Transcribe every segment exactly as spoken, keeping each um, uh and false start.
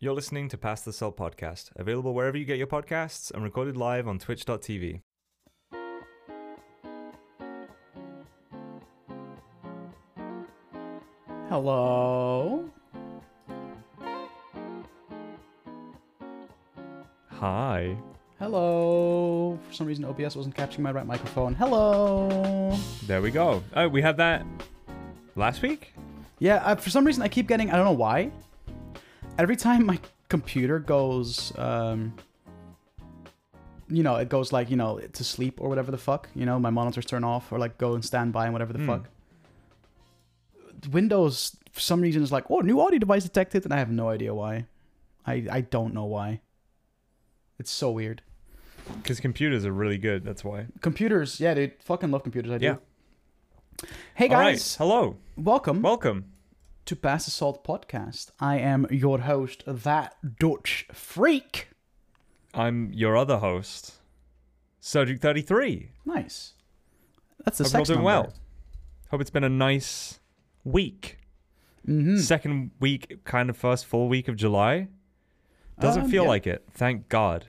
You're listening to Pass the Salt Podcast, available wherever you get your podcasts and recorded live on Twitch dot T V. Hello. Hi. Hello. For some reason, O B S wasn't capturing my right microphone. Hello. There we go. Oh, we had that last week? Yeah, uh, for some reason, I keep getting, I don't know why. Every time my computer goes, um, you know, it goes like, you know, to sleep or whatever the fuck. You know, my monitors turn off or like go and stand by and whatever the mm. fuck. Windows, for some reason, is like, oh, new audio device detected. And I have no idea why. I, I don't know why. It's so weird. Because computers are really good. That's why. Computers. Yeah, dude. Fucking love computers. I do. Yeah. Hey, guys. All right. Hello. Welcome. Welcome to Pass the Salt Podcast. I am your host, that Dutch freak. I'm your other host, Subject thirty-three. Nice. That's the Hope sex you're all doing number. Well. Hope it's been a nice week. Mm-hmm. Second week, kind of first full week of July. Doesn't um, feel yeah. like it. Thank God.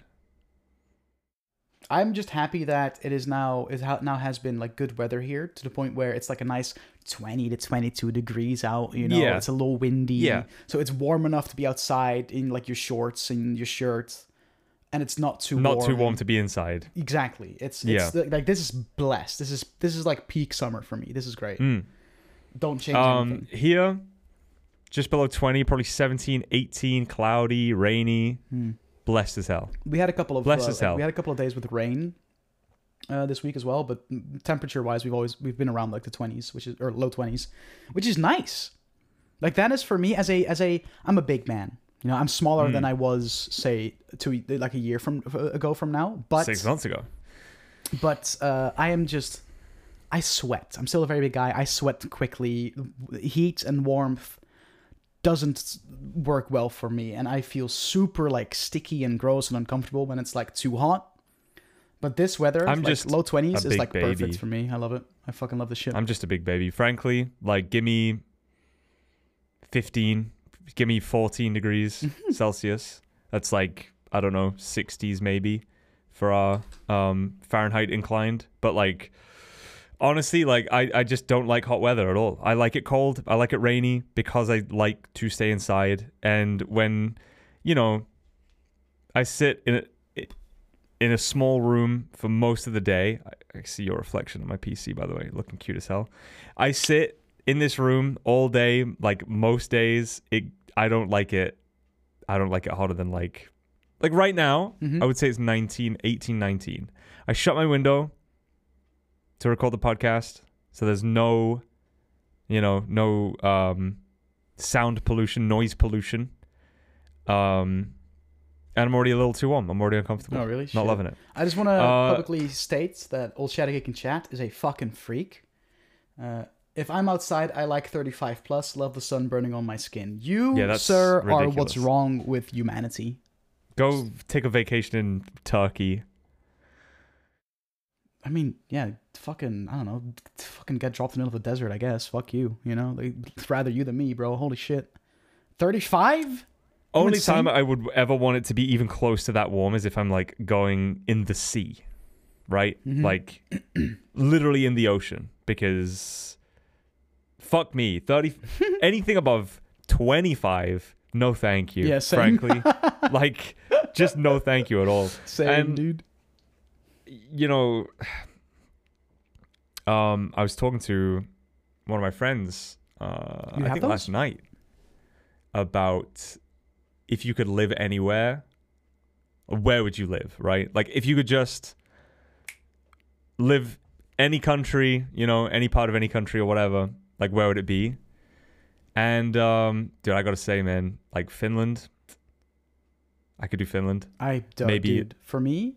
I'm just happy that it is now it now has been like good weather here to the point where it's like a nice twenty to twenty-two degrees out, you know. Yeah. It's a little windy. Yeah. So it's warm enough to be outside in like your shorts and your shirt. And it's not too not warm. Not too warm to be inside. Exactly. It's, it's yeah. like this is blessed. This is this is like peak summer for me. This is great. Mm. Don't change um, anything. Here, just below twenty, probably seventeen, eighteen, cloudy, rainy. Mm. Blessed as hell. We had a couple of blessed uh, as hell. We had a couple of days with rain uh, this week as well, but temperature-wise, we've always we've been around like the twenties, which is or low twenties, which is nice. Like that is for me as a as a I'm a big man. You know, I'm smaller mm. than I was say two like a year from ago from now, but six months ago. But uh, I am just I sweat. I'm still a very big guy. I sweat quickly. Heat and warmth doesn't work well for me, and I feel super like sticky and gross and uncomfortable when it's like too hot. But this weather, I'm like, just low twenties, is like baby. Perfect for me. I love it. I fucking love the shit. I'm just a big baby, frankly. Like, give me fifteen, give me fourteen degrees Celsius. That's like I don't know, sixties maybe for our um, Fahrenheit inclined. But like, honestly, like I, I just don't like hot weather at all. I like it cold. I like it rainy because I like to stay inside. And when, you know, I sit in a, in a small room for most of the day. I, I see your reflection on my P C, by the way, looking cute as hell. I sit in this room all day, like most days. It I don't like it. I don't like it hotter than like, like right now, mm-hmm. I would say it's nineteen, eighteen, nineteen. I shut my window to record the podcast, so there's no, you know, no um, sound pollution, noise pollution, um, and I'm already a little too warm. I'm already uncomfortable. Oh, really? Not Shit. Loving it. I just want to uh, publicly state that old Shadowgeek in chat is a fucking freak. Uh, if I'm outside, I like thirty-five plus. Love the sun burning on my skin. You, yeah, sir, ridiculous. Are what's wrong with humanity. Go just take a vacation in Turkey. I mean, yeah, fucking, I don't know, fucking get dropped in the middle of the desert, I guess. Fuck you, you know? It's rather you than me, bro. Holy shit. thirty-five? Only time I would ever want it to be even close to that warm is if I'm, like, going in the sea, right? Mm-hmm. Like, literally in the ocean, because fuck me. thirty, anything above twenty-five, no thank you, yeah, frankly. Like, just no thank you at all. Same, and, dude. You know, um, I was talking to one of my friends, uh, I think those? last night, about if you could live anywhere, where would you live, right? Like, if you could just live any country, you know, any part of any country or whatever, like, where would it be? And, um, dude, I gotta say, man, like, Finland, I could do Finland. I don't, Maybe, dude. For me...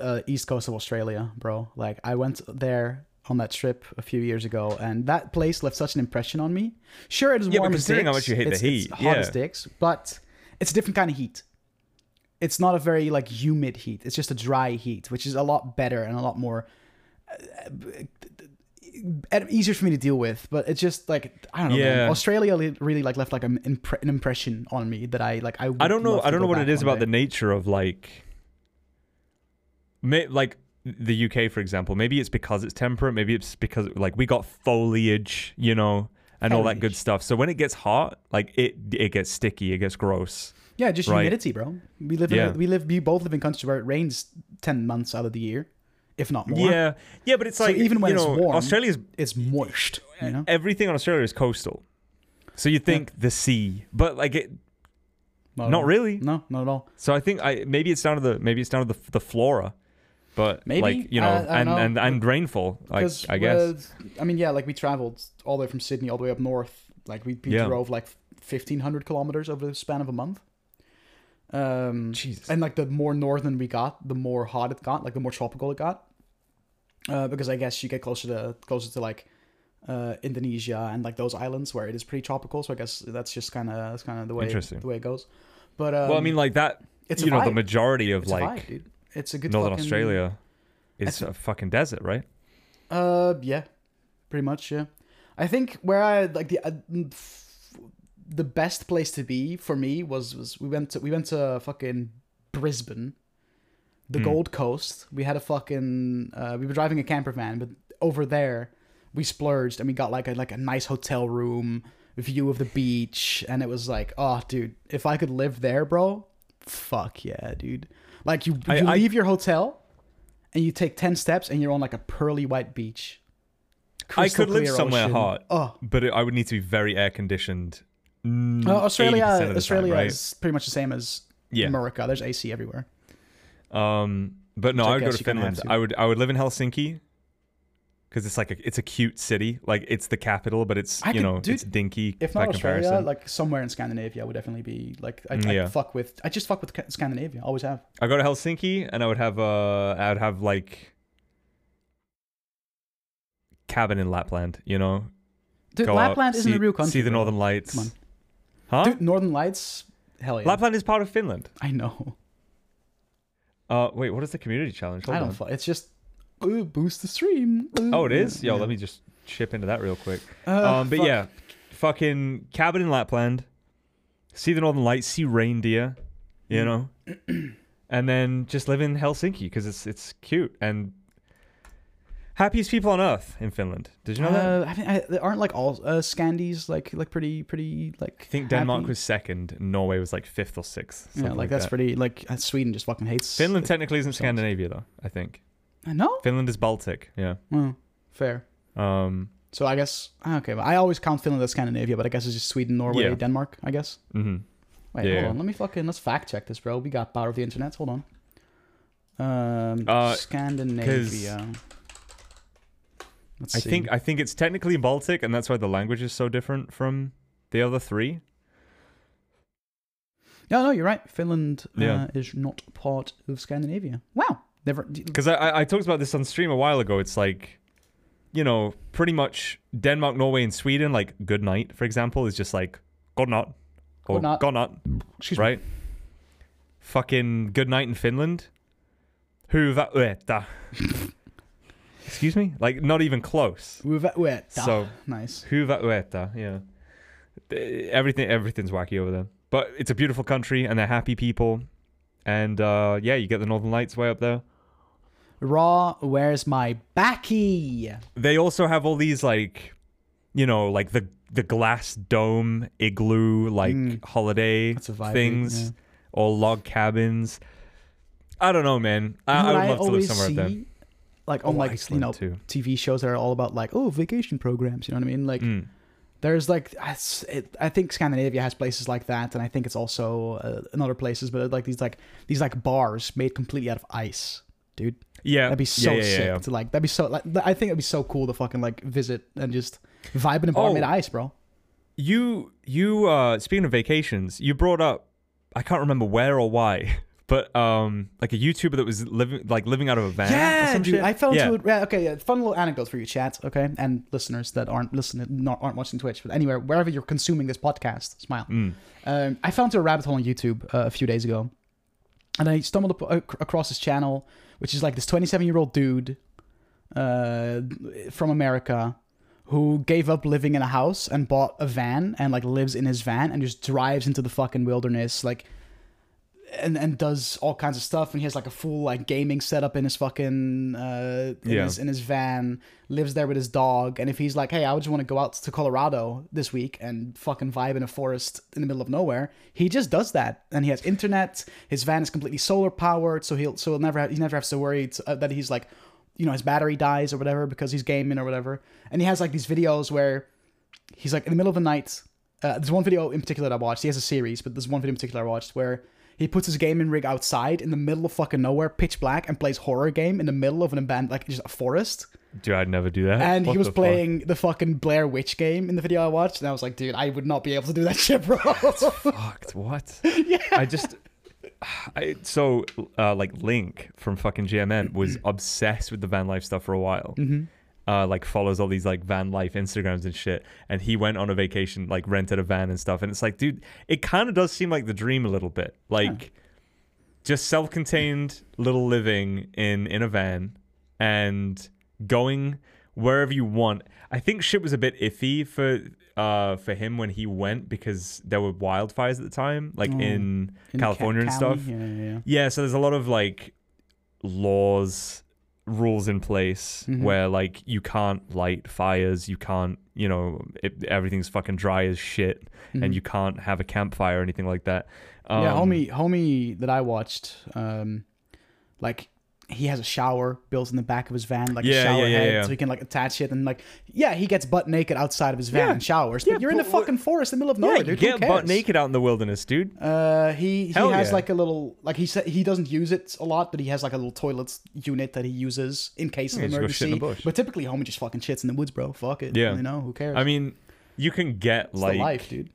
Uh, east coast of Australia, bro. Like, I went there on that trip a few years ago, and that place left such an impression on me. Sure, it is yeah, warm as dicks. How much you hate it's, the heat. It's hot yeah. as dicks, but it's a different kind of heat. It's not a very like humid heat. It's just a dry heat, which is a lot better and a lot more uh, easier for me to deal with, but it's just like, I don't know. Yeah. Man. Australia really like left like an, impre an impression on me that I like. I, I don't know. I don't know what it is about day. the nature of like, may, like the U K, for example. Maybe it's because it's temperate. Maybe it's because like we got foliage, you know, and foliage. all that good stuff. So when it gets hot, like it, it gets sticky. It gets gross. Yeah, just right. humidity, bro. We live. Yeah. In, we live. We both live in countries where it rains ten months out of the year, if not more. Yeah, yeah, but it's so like even when you know, it's warm, Australia's it's moist. You know? Everything on Australia is coastal, so you think yeah. the sea, but like it, not, not really. No, not at all. So I think I maybe it's down to the maybe it's down to the the flora, but maybe like you know uh, and, know. and and rainfall. Like I guess. I mean, yeah, like we traveled all the way from Sydney all the way up north. Like we, we yeah. drove like fifteen hundred kilometers over the span of a month. Um, Jesus. And like the more northern we got, the more hot it got, like the more tropical it got, uh, because I guess you get closer to closer to like uh, Indonesia and like those islands where it is pretty tropical. So I guess that's just kind of that's kind of the way the way it goes. But um, well, I mean, like that. It's you know the majority of it's like a vibe, dude. It's a good northern fucking, Australia is a fucking desert, right? Uh, yeah, pretty much. Yeah, I think where I like the. Uh, The best place to be for me was was we went to we went to fucking Brisbane, the mm. Gold Coast. We had a fucking uh, we were driving a camper van, but over there we splurged and we got like a like a nice hotel room, view of the beach, and it was like, oh dude, if I could live there, bro, fuck yeah, dude. Like you, I, you I, leave your hotel, and you take ten steps and you're on like a pearly white beach. I could live somewhere ocean. hot, oh. but it, I would need to be very air conditioned. Uh, Australia, Australia time, right? is pretty much the same as yeah. America. There's A C everywhere. Um, but no, I, I would go to Finland. To. I would, I would live in Helsinki because it's like a, it's a cute city. Like it's the capital, but it's I you could, know dude, it's dinky. If not Australia, comparison. like somewhere in Scandinavia, I would definitely be like I yeah. fuck with. I just fuck with Scandinavia. Always have. I go to Helsinki and I would have uh, I would have like cabin in Lapland. You know, dude, go Lapland out, isn't see, a real country. See the Northern bro. Lights. Come on. Huh? Dude, Northern Lights? Hell yeah. Lapland is part of Finland. I know. Uh, wait, what is the community challenge? Hold I don't know. It's just uh, boost the stream. Uh, oh, it is? Yo, yeah. let me just chip into that real quick. Uh, um, but fuck. yeah, fucking cabin in Lapland. See the Northern Lights. See reindeer. You know? And then just live in Helsinki because it's, it's cute. And happiest people on earth in Finland. Did you know uh, that? I think I, there aren't like all uh, Scandies like like pretty pretty like. I think Denmark happy. was second. Norway was like fifth or sixth. Yeah, like, like that's that. pretty like Sweden just fucking hates. Finland it, technically isn't Scandinavia though. I think. I know. Finland is Baltic. Yeah. Mm, fair. Um. So I guess okay. Well, I always count Finland as Scandinavia, but I guess it's just Sweden, Norway, yeah. Denmark. I guess. Mm-hmm. Wait, yeah, hold yeah. on. Let me fucking let's fact check this, bro. We got power of the internet. Hold on. Um. Uh, Scandinavia. Let's I see. think I think it's technically Baltic, and that's why the language is so different from the other three. No, no, you're right. Finland yeah. uh, is not part of Scandinavia. Wow, never. Because I I talked about this on stream a while ago. It's like, you know, pretty much Denmark, Norway, and Sweden. Like good night, for example, is just like god not or god not. Excuse right? me. Fucking good night in Finland. Hyvää. Excuse me? Like, not even close. So, nice. Yeah. Everything, everything's wacky over there. But it's a beautiful country, and they're happy people. And, uh, yeah, you get the Northern Lights way up there. Raw, where's my backy? They also have all these, like, you know, like the, the glass dome, igloo, like, mm. holiday vibe, things. Yeah. Or log cabins. I don't know, man. I, I would love I to live somewhere see? up there. Like on oh, like Iceland you know too. T V shows that are all about like oh vacation programs, you know what I mean? Like mm. there's like it, I think Scandinavia has places like that, and I think it's also uh, in other places, but like these like these like bars made completely out of ice, dude. Yeah, that'd be so yeah, yeah, sick yeah, yeah. to like that'd be so like I think it'd be so cool to fucking like visit and just vibe in a bar oh, made of ice, bro. You you uh, speaking of vacations, you brought up I can't remember where or why. But um, like a YouTuber that was living, like living out of a van. Yeah, or some dude, shit. I fell into it. Yeah. Okay, yeah, fun little anecdote for you, chat. Okay, and listeners that aren't listening, not, aren't watching Twitch, but anywhere, wherever you're consuming this podcast, smile. Mm. Um, I fell into a rabbit hole on YouTube uh, a few days ago, and I stumbled up, uh, across his channel, which is like this twenty-seven-year-old dude uh, from America who gave up living in a house and bought a van and like lives in his van and just drives into the fucking wilderness, like, and and does all kinds of stuff. And he has like a full like gaming setup in his fucking uh in, yeah. his, in his van, lives there with his dog. And if he's like, hey, I just want to go out to Colorado this week and fucking vibe in a forest in the middle of nowhere, he just does that. And he has internet, his van is completely solar powered, so he'll so he'll never have, he never has to worry to, uh, that he's like, you know, his battery dies or whatever because he's gaming or whatever. And he has like these videos where he's like in the middle of the night. Uh, there's one video in particular that I watched. He has a series, but there's one video in particular I watched where he puts his gaming rig outside in the middle of fucking nowhere, pitch black, and plays horror game in the middle of an abandoned, like just a forest. Dude, I'd never do that. And what he was the playing fuck? the fucking Blair Witch game in the video I watched. And I was like, dude, I would not be able to do that shit, bro. That's fucked. What? Yeah. I just... I, so, uh, like, Link from fucking G M M was obsessed with the van life stuff for a while. Mm-hmm. Uh, like, follows all these, like, van life Instagrams and shit. And he went on a vacation, like, rented a van and stuff. And it's like, dude, it kind of does seem like the dream a little bit. Like, yeah. just self-contained little living in, in a van and going wherever you want. I think shit was a bit iffy for... Uh, for him when he went, because there were wildfires at the time, like oh, in, in California Ca- and stuff. Yeah, yeah. yeah, so there's a lot of like laws, rules in place mm-hmm. where like you can't light fires, you can't, you know, it, everything's fucking dry as shit, mm-hmm. and you can't have a campfire or anything like that. Um, yeah, homie, homie that I watched, um, like. He has a shower built in the back of his van, like yeah, a shower yeah, yeah, head, yeah. so he can like attach it and like, yeah, he gets butt naked outside of his van yeah. and showers. But yeah, you're but in the fucking forest in the middle of nowhere, yeah, dude. You get butt naked out in the wilderness, dude. Uh, he he Hell has yeah. like a little, like he said, he doesn't use it a lot, but he has like a little toilet unit that he uses in case yeah, of emergency. But typically, homie just fucking shits in the woods, bro. Fuck it. Yeah, you know who cares? I mean, you can get it's like the life, dude.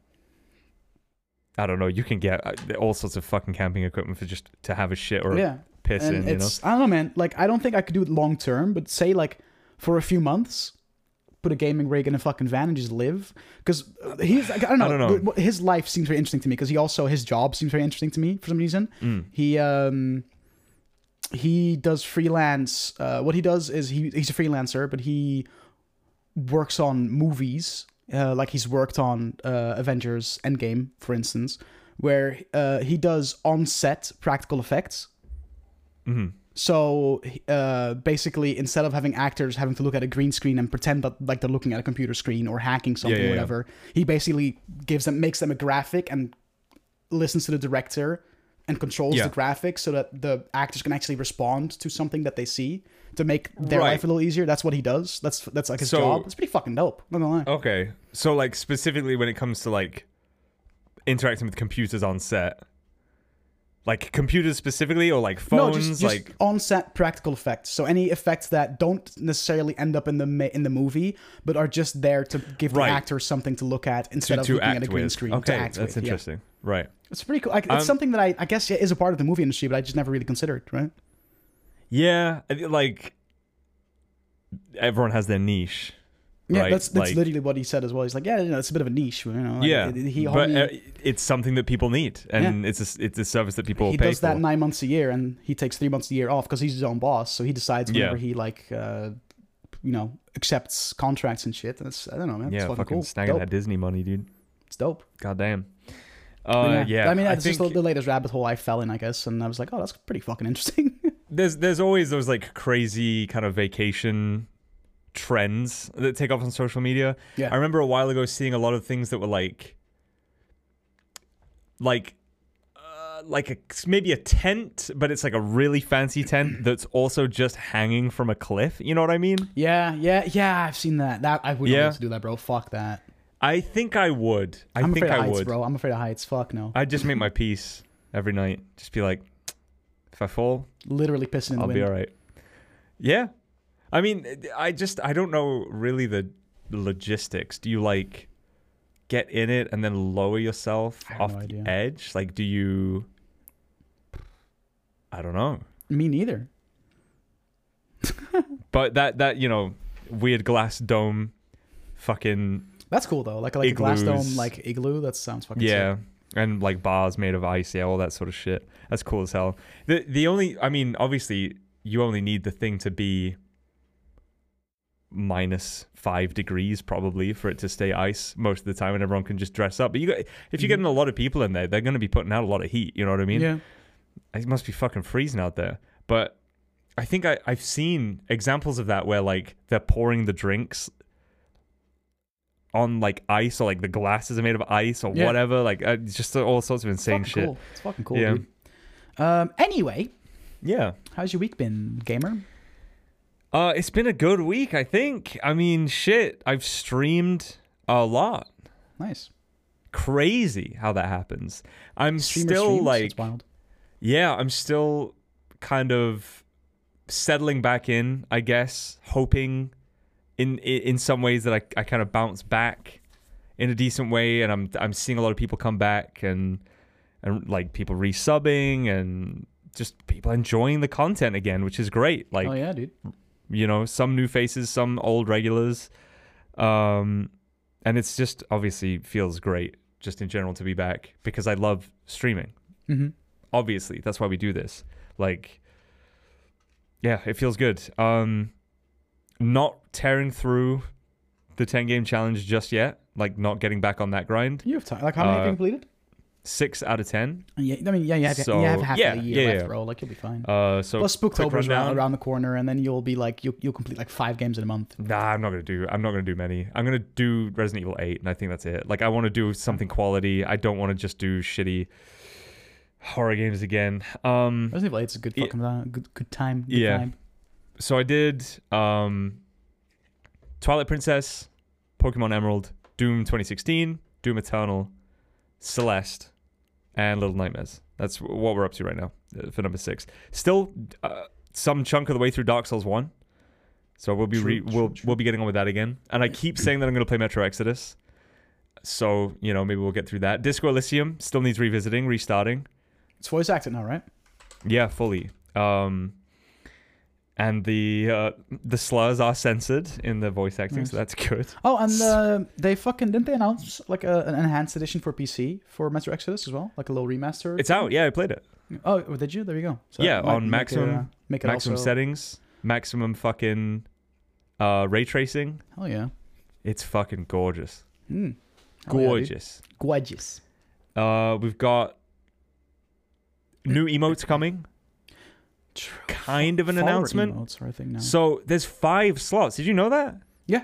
I don't know. You can get all sorts of fucking camping equipment for just to have a shit or yeah. piss and in, it's, you know? I don't know, man. Like, I don't think I could do it long term, but say, like, for a few months, put a gaming rig in a fucking van and just live. Because he's, like, I don't know. I don't know. His life seems very interesting to me because he also, his job seems very interesting to me for some reason. Mm. He, um, he does freelance. Uh, what he does is he he's a freelancer, but he works on movies. Uh, like, he's worked on uh, Avengers Endgame, for instance, where uh, he does on-set practical effects. Mm-hmm. So uh, basically, instead of having actors having to look at a green screen and pretend that like they're looking at a computer screen or hacking something yeah, yeah, or whatever, yeah. he basically gives them, makes them a graphic and listens to the director and controls yeah. the graphics so that the actors can actually respond to something that they see to make their right. life a little easier. That's what he does. That's that's like his so, job. It's pretty fucking dope. Not gonna lie. Okay, so like specifically when it comes to like interacting with computers on set. Like computers specifically, or like phones, no, just, just like on-set practical effects. So any effects that don't necessarily end up in the ma- in the movie, but are just there to give right. the actor something to look at instead to, of to looking at a green with. screen. Okay, to act that's with. interesting. Yeah. Right, it's pretty cool. Like, it's um, something that I, I guess yeah, is a part of the movie industry, but I just never really considered. Right? Yeah, like everyone has their niche. Yeah, right? that's that's like, literally what he said as well. He's like, yeah, you know, it's a bit of a niche, you know. Like, yeah, he only, but uh, it's something that people need, and yeah. it's a, it's a service that people. He pay does that for. nine months a year, and he takes three months a year off because he's his own boss. So he decides whenever yeah. he like, uh, you know, accepts contracts and shit. And it's I don't know, man. Yeah, it's fucking, fucking cool. snagging dope. that Disney money, dude. It's dope. Goddamn. Uh, yeah. yeah, I mean, that's I just think... the latest rabbit hole I fell in, I guess, and I was like, oh, that's pretty fucking interesting. there's there's always those like crazy kind of vacation. Trends that take off on social media. Yeah. I remember a while ago seeing a lot of things that were like, like, uh, like a, maybe a tent, but it's like a really fancy tent that's also just hanging from a cliff. You know what I mean? Yeah, yeah, yeah. I've seen that. That I wouldn't yeah. want to do that, bro. Fuck that. I think I would. I I'm think afraid I of heights, would, bro. I'm afraid of heights. Fuck no. I just make my peace every night. Just be like, if I fall, literally pissing in the wind. I'll be all right. Yeah. I mean, I just, I don't know really the logistics. Do you like get in it and then lower yourself off no the edge? Like, do you, I don't know. Me neither. But that, that, you know, weird glass dome fucking. That's cool though. Like, like igloos. a glass dome, like igloo. That sounds fucking yeah. sick. And like bars made of ice. Yeah. All that sort of shit. That's cool as hell. The, the only, I mean, obviously you only need the thing to be minus five degrees probably for it to stay ice most of the time, and everyone can just dress up. But you got, if you're getting a lot of people in there, they're going to be putting out a lot of heat. You know what I mean? Yeah. It must be fucking freezing out there. But I think I, I've seen examples of that where like they're pouring the drinks on like ice, or like the glasses are made of ice or yeah. whatever. Like uh, just all sorts of insane it's shit. Cool. It's fucking cool, yeah. dude. Um, anyway. Yeah. How's your week been, gamer? Uh, it's been a good week, I think. I mean, shit, I've streamed a lot. Nice. Crazy how that happens. I'm Streamer still streams, like... It's wild. Yeah, I'm still kind of settling back in, I guess, hoping in in, in some ways that I, I kind of bounce back in a decent way, and I'm I'm seeing a lot of people come back and and like people resubbing and just people enjoying the content again, which is great. Like, oh yeah, dude. You know, some new faces, some old regulars. Um, and it's just obviously feels great just in general to be back, because I love streaming. Mm-hmm. Obviously, that's why we do this. Like, yeah, it feels good. Um, not tearing through the ten-game challenge just yet. Like, not getting back on that grind. You have time. Like, how many uh, have you completed? Six out of ten. Yeah, I mean, yeah, you have, so, you have half yeah, a year yeah, left, yeah. bro. Like, you'll be fine. Uh, so plus Spooktober's around, around the corner, and then you'll be like, you'll, you'll complete like five games in a month. Nah, I'm not gonna do. I'm not gonna do many. I'm gonna do Resident Evil eight, and I think that's it. Like, I want to do something quality. I don't want to just do shitty horror games again. Um, Resident Evil eight is a good fucking yeah, good, good time. Good yeah. Time. So I did um, Twilight Princess, Pokemon Emerald, Doom twenty sixteen, Doom Eternal, Celeste, and Little Nightmares. That's what we're up to right now for number six. Still uh, some chunk of the way through Dark Souls one, so we'll be re- true, we'll true. we'll be getting on with that again. And I keep saying that I'm going to play Metro Exodus, so you know maybe we'll get through that. Disco Elysium still needs revisiting, restarting. It's voice acted now, right? Yeah, fully. Um, and the uh, the slurs are censored in the voice acting, nice. So that's good. Oh, and uh, they fucking didn't they announce like a, an enhanced edition for P C for Metro Exodus as well, like a little remaster? It's out. Yeah, I played it. Oh, did you? There you go. So yeah, on maximum make it, uh, make it maximum also... settings, maximum fucking uh, ray tracing. Hell yeah, it's fucking gorgeous. Mm. Gorgeous. Yeah, gorgeous. Uh, we've got new emotes coming. True. Kind of an Forward announcement. Emotes are a thing now. So there's five slots. Did you know that? Yeah,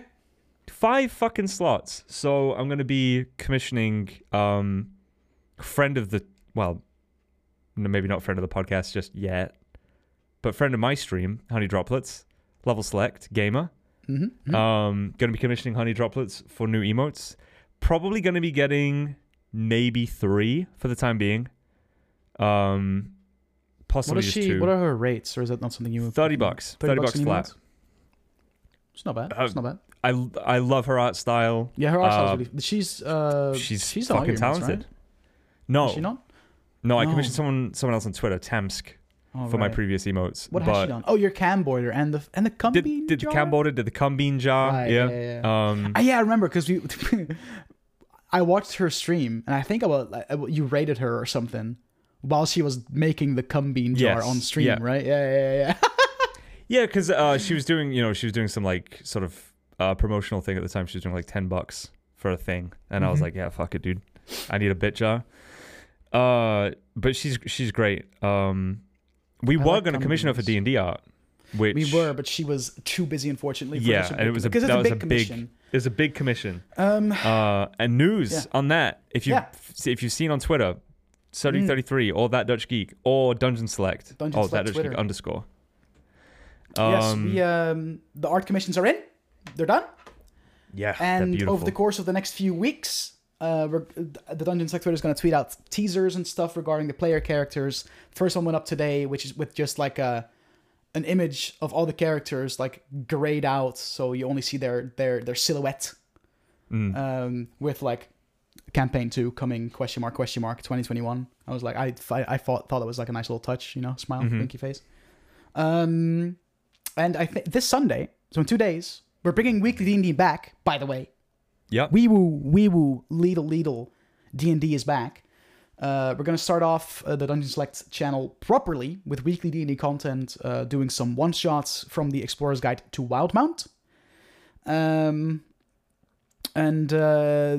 five fucking slots. So I'm gonna be commissioning um, friend of the well, maybe not friend of the podcast just yet, but friend of my stream, Honey Droplets, Level Select Gamer. Mm-hmm. Mm-hmm. Um, gonna be commissioning Honey Droplets for new emotes. Probably gonna be getting maybe three for the time being. Um. Possibly what is she? Two. What are her rates, or is that not something you? Would Thirty bucks. Thirty, Thirty bucks, bucks flat. It's not bad. Uh, it's not bad. I, I love her art style. Yeah, her art uh, style is really. She's uh she's, she's fucking talented. Months, right? No, is she not? No, I no. commissioned someone someone else on Twitter, Tamsk, oh, for right. my previous emotes. What but has she done? Oh, your cam border and the and the cum did, bean did jar? the cam border did the cum bean jar? Right, yeah. Yeah, yeah. Um, uh, yeah, I remember because we. I watched her stream, and I think I was, I, you rated her or something. While she was making the cum bean jar yes. on stream, yeah. right? Yeah, yeah, yeah. yeah, because uh, she was doing, you know, she was doing some like sort of uh, promotional thing at the time. She was doing like ten bucks for a thing, and mm-hmm. I was like, yeah, fuck it, dude. I need a bit jar. Uh, but she's she's great. Um, we I were like going to commission beans. her for D and D art, which we were, but she was too busy, unfortunately. For yeah, and it was a, that a was a commission. big, it was a big commission. Um, uh, and news yeah. on that, if you yeah. if you've seen on Twitter. thirty thirty-three mm. or That Dutch Geek or Dungeon Select. Dungeon oh, Select That Dutch Twitter. Geek underscore. Um, yes, we, um, the art commissions are in. They're done. Yeah, and they're beautiful. Over the course of the next few weeks, uh, we're, the Dungeon Select Twitter is going to tweet out teasers and stuff regarding the player characters. First one went up today, which is with just like a an image of all the characters like grayed out, so you only see their their their silhouette. Mm. Um, with like. Campaign two coming question mark question mark twenty twenty-one. I was like, I I thought thought it was like a nice little touch, you know, smile, mm-hmm. winky face. Um, and I think this Sunday, so in two days, we're bringing weekly D and D back. By the way, yeah, wee woo wee woo, leedle leedle, D and D is back. Uh, we're gonna start off uh, the Dungeon Select channel properly with weekly D and D content, uh, doing some one shots from the Explorer's Guide to Wildmount. Um, and uh,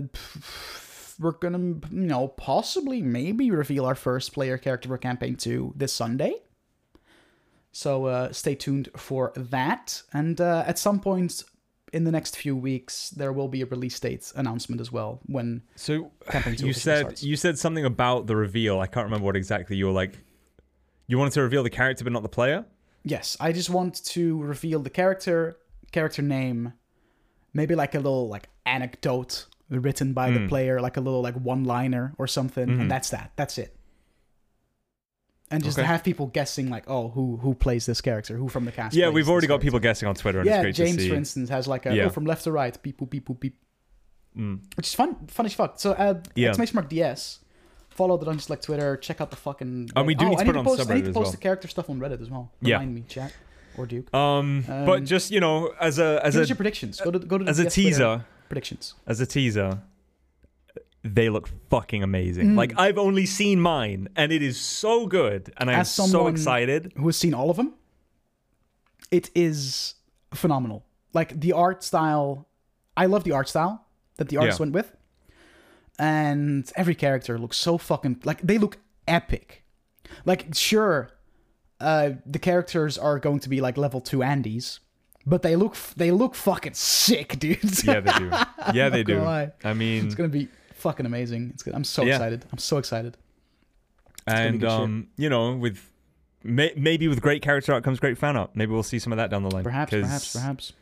we're going to, you know, possibly maybe reveal our first player character for Campaign two this Sunday. So uh, stay tuned for that. And uh, at some point in the next few weeks, there will be a release date announcement as well. When so you said starts. you said something about the reveal. I can't remember what exactly you were like. You wanted to reveal the character, but not the player? Yes, I just want to reveal the character, character name, maybe like a little like anecdote written by mm. the player, like a little like one-liner or something, mm. and that's that. That's it. And just okay. to have people guessing, like, oh, who who plays this character? Who from the cast? Yeah, we've already got character. people guessing on Twitter. And yeah, it's great James, to see. for instance, has like a yeah. oh, from left to right, beep, boop, beep, boop, beep. Mm. Which is fun, fun as fuck. So, uh, yeah. exclamation mark D S. Follow the Dungeon Select Twitter. Check out the fucking... Oh, we do oh, need to I put it on post, subreddit as well. I need to post well. the character stuff on Reddit as well. Remind yeah. me, chat. Or Duke. Um, um, but just, you know, as a... as a, your predictions. Go to, go to the as a teaser. Twitter predictions. As a teaser, they look fucking amazing. Mm. Like, I've only seen mine, and it is so good. And I'm so excited. Who has seen all of them? It is phenomenal. Like, the art style... I love the art style that the artists yeah. went with. And every character looks so fucking... Like, they look epic. Like, sure, uh, the characters are going to be, like, level two Andes, but they look they look fucking sick, dude. Yeah, they do. Yeah, they do. Lie. I mean... It's going to be fucking amazing. It's gonna, I'm so yeah. excited. I'm so excited. It's and, um, you know, with... May, maybe with great character art comes great fan art. Maybe we'll see some of that down the line. Perhaps, cause... perhaps, perhaps.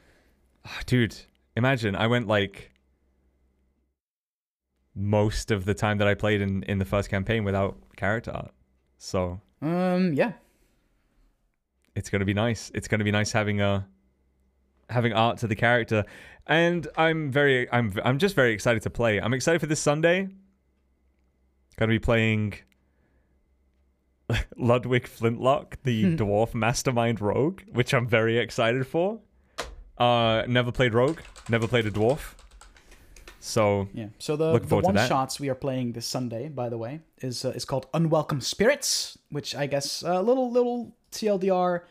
Oh, dude, imagine. I went, like... most of the time that I played in, in the first campaign without character art. So um yeah. It's gonna be nice. It's gonna be nice having a having art to the character. And I'm very I'm I'm just very excited to play. I'm excited for this Sunday. Gonna be playing Ludwig Flintlock, the dwarf mastermind rogue, which I'm very excited for. Uh never played rogue, never played a dwarf. So yeah, so the, the one shots we are playing this Sunday, by the way, is uh, is called Unwelcome Spirits, which I guess a uh, little little T L D R,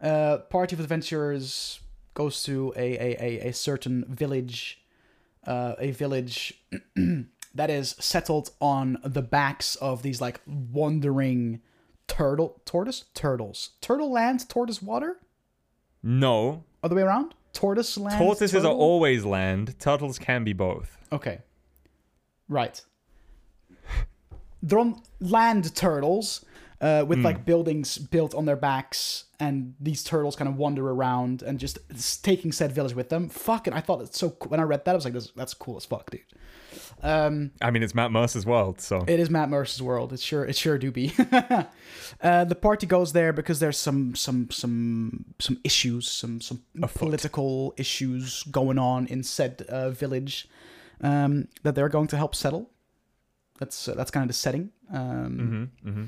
uh, party of adventurers goes to a a, a, a certain village, uh, a village that is settled on the backs of these like wandering turtle tortoise turtles turtle land tortoise water. No, other way around. Tortoise land? Tortoises turtle? are always land. Turtles can be both. Okay. Right. They're on land turtles uh, with mm. like buildings built on their backs, and these turtles kind of wander around and just taking said village with them. Fucking, I thought it's so cool. When I read that, I was like, this, that's cool as fuck, dude. Um, I mean, it's Matt Mercer's world, so. It is Matt Mercer's world. It sure, it sure do be. uh, the party goes there because there's some, some, some, some issues, some, some Afoot. political issues going on in said uh, village um, that they're going to help settle. That's uh, that's kind of the setting. Um, mm-hmm, mm-hmm.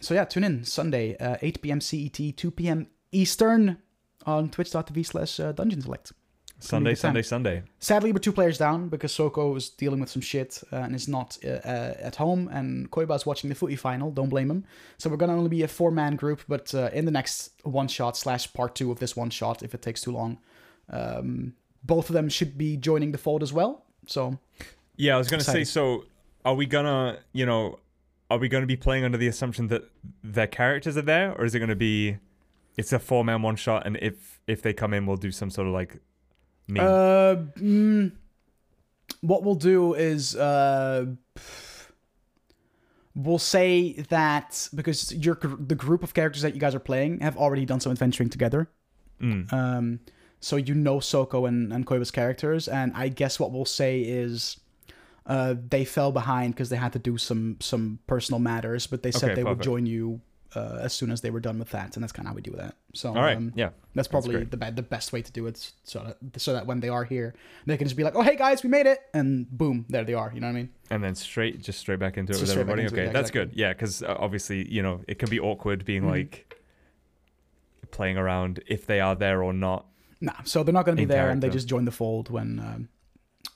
So yeah, tune in Sunday, uh, eight p m C E T, two p m Eastern, on Twitch.tv slash Dungeon Select. Sunday, Sunday, Sunday. Sadly, we're two players down because Soko is dealing with some shit uh, and is not uh, uh, at home. And Koiba's watching the footy final. Don't blame him. So we're going to only be a four-man group. But uh, in the next one-shot slash part two of this one-shot, if it takes too long, um, both of them should be joining the fold as well. So yeah, I was going to say, so are we going to, you know, are we going to be playing under the assumption that their characters are there? Or is it going to be, it's a four-man one-shot, and if, if they come in, we'll do some sort of like... Mean. Uh, mm, what we'll do is uh, we'll say that because your the group of characters that you guys are playing have already done some adventuring together, mm. um, so you know Soko and, and Koiba's characters, and I guess what we'll say is uh, they fell behind because they had to do some some personal matters, but they said okay, they perfect. would join you uh, as soon as they were done with that, and that's kind of how we do that. So, all right, um, yeah, that's probably that's the bad, the best way to do it, so that so that when they are here, they can just be like, "Oh, hey guys, we made it!" and boom, there they are. You know what I mean? And then straight, just straight back into it just with everybody. Okay, it, yeah, that's exactly. good. Yeah, because uh, obviously, you know, it can be awkward being mm-hmm. like playing around if they are there or not. Nah, so they're not going to be there, character. and they just join the fold when um,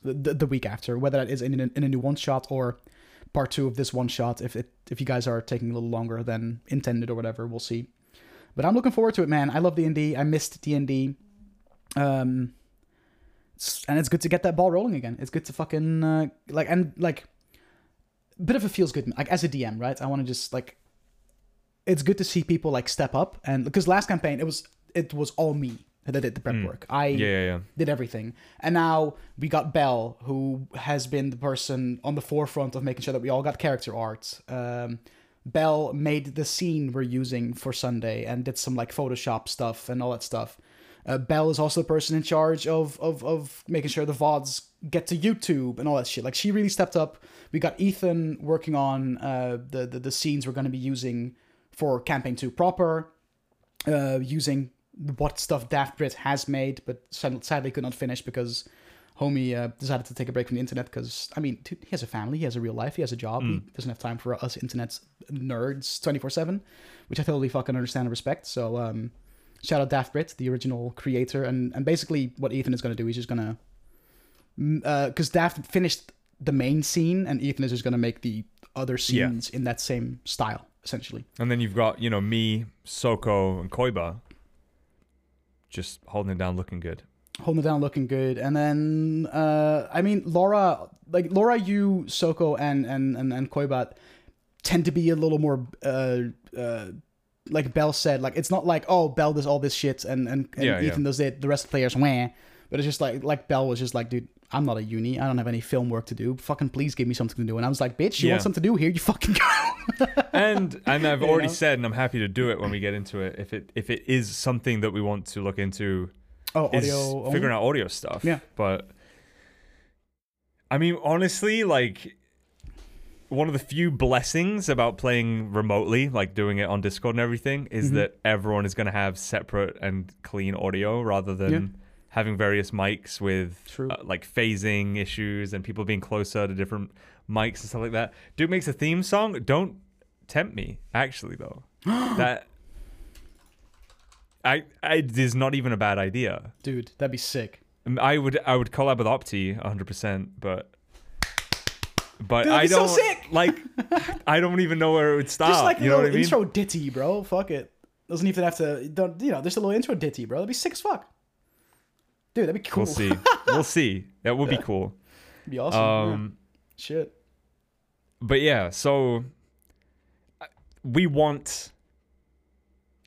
the the week after, whether that is in in, in a new one shot or part two of this one shot. If it, if you guys are taking a little longer than intended or whatever, we'll see. But I'm looking forward to it, man. I love D and D. I missed D and D. Um, and it's good to get that ball rolling again. It's good to fucking uh, like and like a bit of a feels good like as a D M, right? I want to just like it's good to see people like step up, and because last campaign it was it was all me that did the prep mm. work. I yeah, yeah, yeah. did everything, and now we got Belle, who has been the person on the forefront of making sure that we all got character art. Um, Belle made the scene we're using for Sunday and did some like Photoshop stuff and all that stuff. Uh, Belle is also the person in charge of, of of making sure the V O Ds get to YouTube and all that shit. Like, she really stepped up. We got Ethan working on uh, the, the, the scenes we're going to be using for Campaign two proper, uh, using what stuff Daft Brit has made, but sadly could not finish because homie uh, decided to take a break from the internet because, I mean, dude, he has a family, he has a real life, he has a job, mm. he doesn't have time for us internet nerds twenty-four seven, which I totally fucking understand and respect, so... um shout out Daft Brit, the original creator, and, and basically what Ethan is going to do, he's just going to... Uh, because Daft finished the main scene, and Ethan is just going to make the other scenes yeah. in that same style, essentially. And then you've got, you know, me, Soko, and Koiba just holding it down, looking good. Holding it down, looking good. And then, uh, I mean, Laura, like, Laura, you, Soko, and, and, and, and Koiba tend to be a little more... Uh, uh, like Belle said, like it's not like, oh, Belle does all this shit and, and, and yeah, Ethan yeah. does it, the rest of the players, wah. But it's just like, like Belle was just like, dude, I'm not a uni, I don't have any film work to do, fucking please give me something to do. And I was like, bitch, you yeah. want something to do here, you fucking go. and and I've already know? said, and I'm happy to do it when we get into it, if it if it is something that we want to look into, oh, audio is figuring only? out audio stuff. Yeah. But, I mean, honestly, like... one of the few blessings about playing remotely, like doing it on Discord and everything, is mm-hmm. that everyone is going to have separate and clean audio rather than yeah. having various mics with uh, like phasing issues and people being closer to different mics and stuff like that. Dude makes a theme song. Don't tempt me, actually, though. that I, I it is not even a bad idea. Dude, that'd be sick. I would I would collab with Opti one hundred percent, but... But dude, I don't so sick. like. I don't even know where it would stop. Just like a you know little I mean? intro ditty, bro. Fuck it. Doesn't even have to. Don't you know? Just a little intro ditty, bro. That'd be sick as fuck. Dude, that'd be cool. We'll see. we'll see. That would yeah. be cool. It'd be awesome. Um, yeah. Shit. But yeah, so we want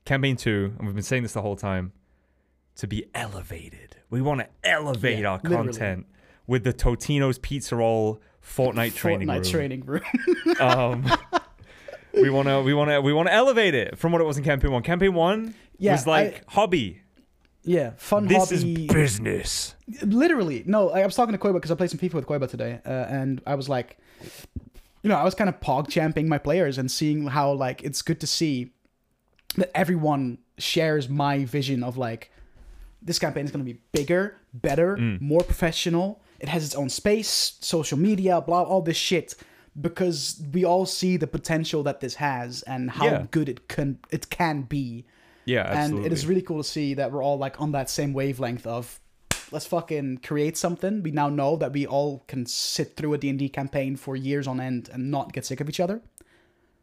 Campaign Two, and we've been saying this the whole time, to be elevated. We want to elevate yeah, our literally. content with the Totino's Pizza Roll. Fortnite training Fortnite room. training room. um, we want to we want to we want to elevate it from what it was in campaign one. Campaign one yeah, was like I, hobby. Yeah, fun this hobby. This is business. Literally. No, I, I was talking to Koiba because I played some FIFA with Koiba today, uh, and I was like, you know, I was kind of pog-champing my players and seeing how like it's good to see that everyone shares my vision of like this campaign is going to be bigger, better, mm. more professional. It has its own space, social media, blah, all this shit, because we all see the potential that this has and how yeah. good it can it can be. Yeah, absolutely. And it is really cool to see that we're all like on that same wavelength of let's fucking create something. We now know that we all can sit through a D and D campaign for years on end and not get sick of each other.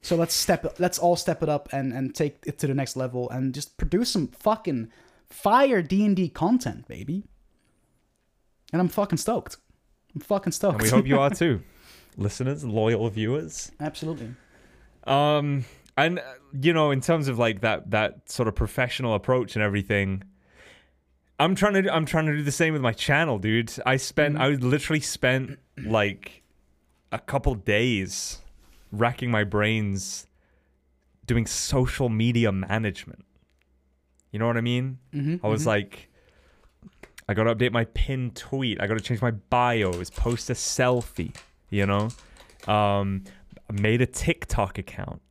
So let's step it, let's all step it up and and take it to the next level and just produce some fucking fire D and D content, baby. And I'm fucking stoked. I'm fucking stoked. And we hope you are too. Listeners, loyal viewers. Absolutely. Um, and, you know, in terms of like that that sort of professional approach and everything, I'm trying to I'm trying to do the same with my channel, dude. I spent, mm-hmm. I literally spent like a couple days racking my brains doing social media management. You know what I mean? Mm-hmm, I was mm-hmm. like... I gotta update my pinned tweet. I gotta change my bios, post a selfie, you know? Um, made a TikTok account,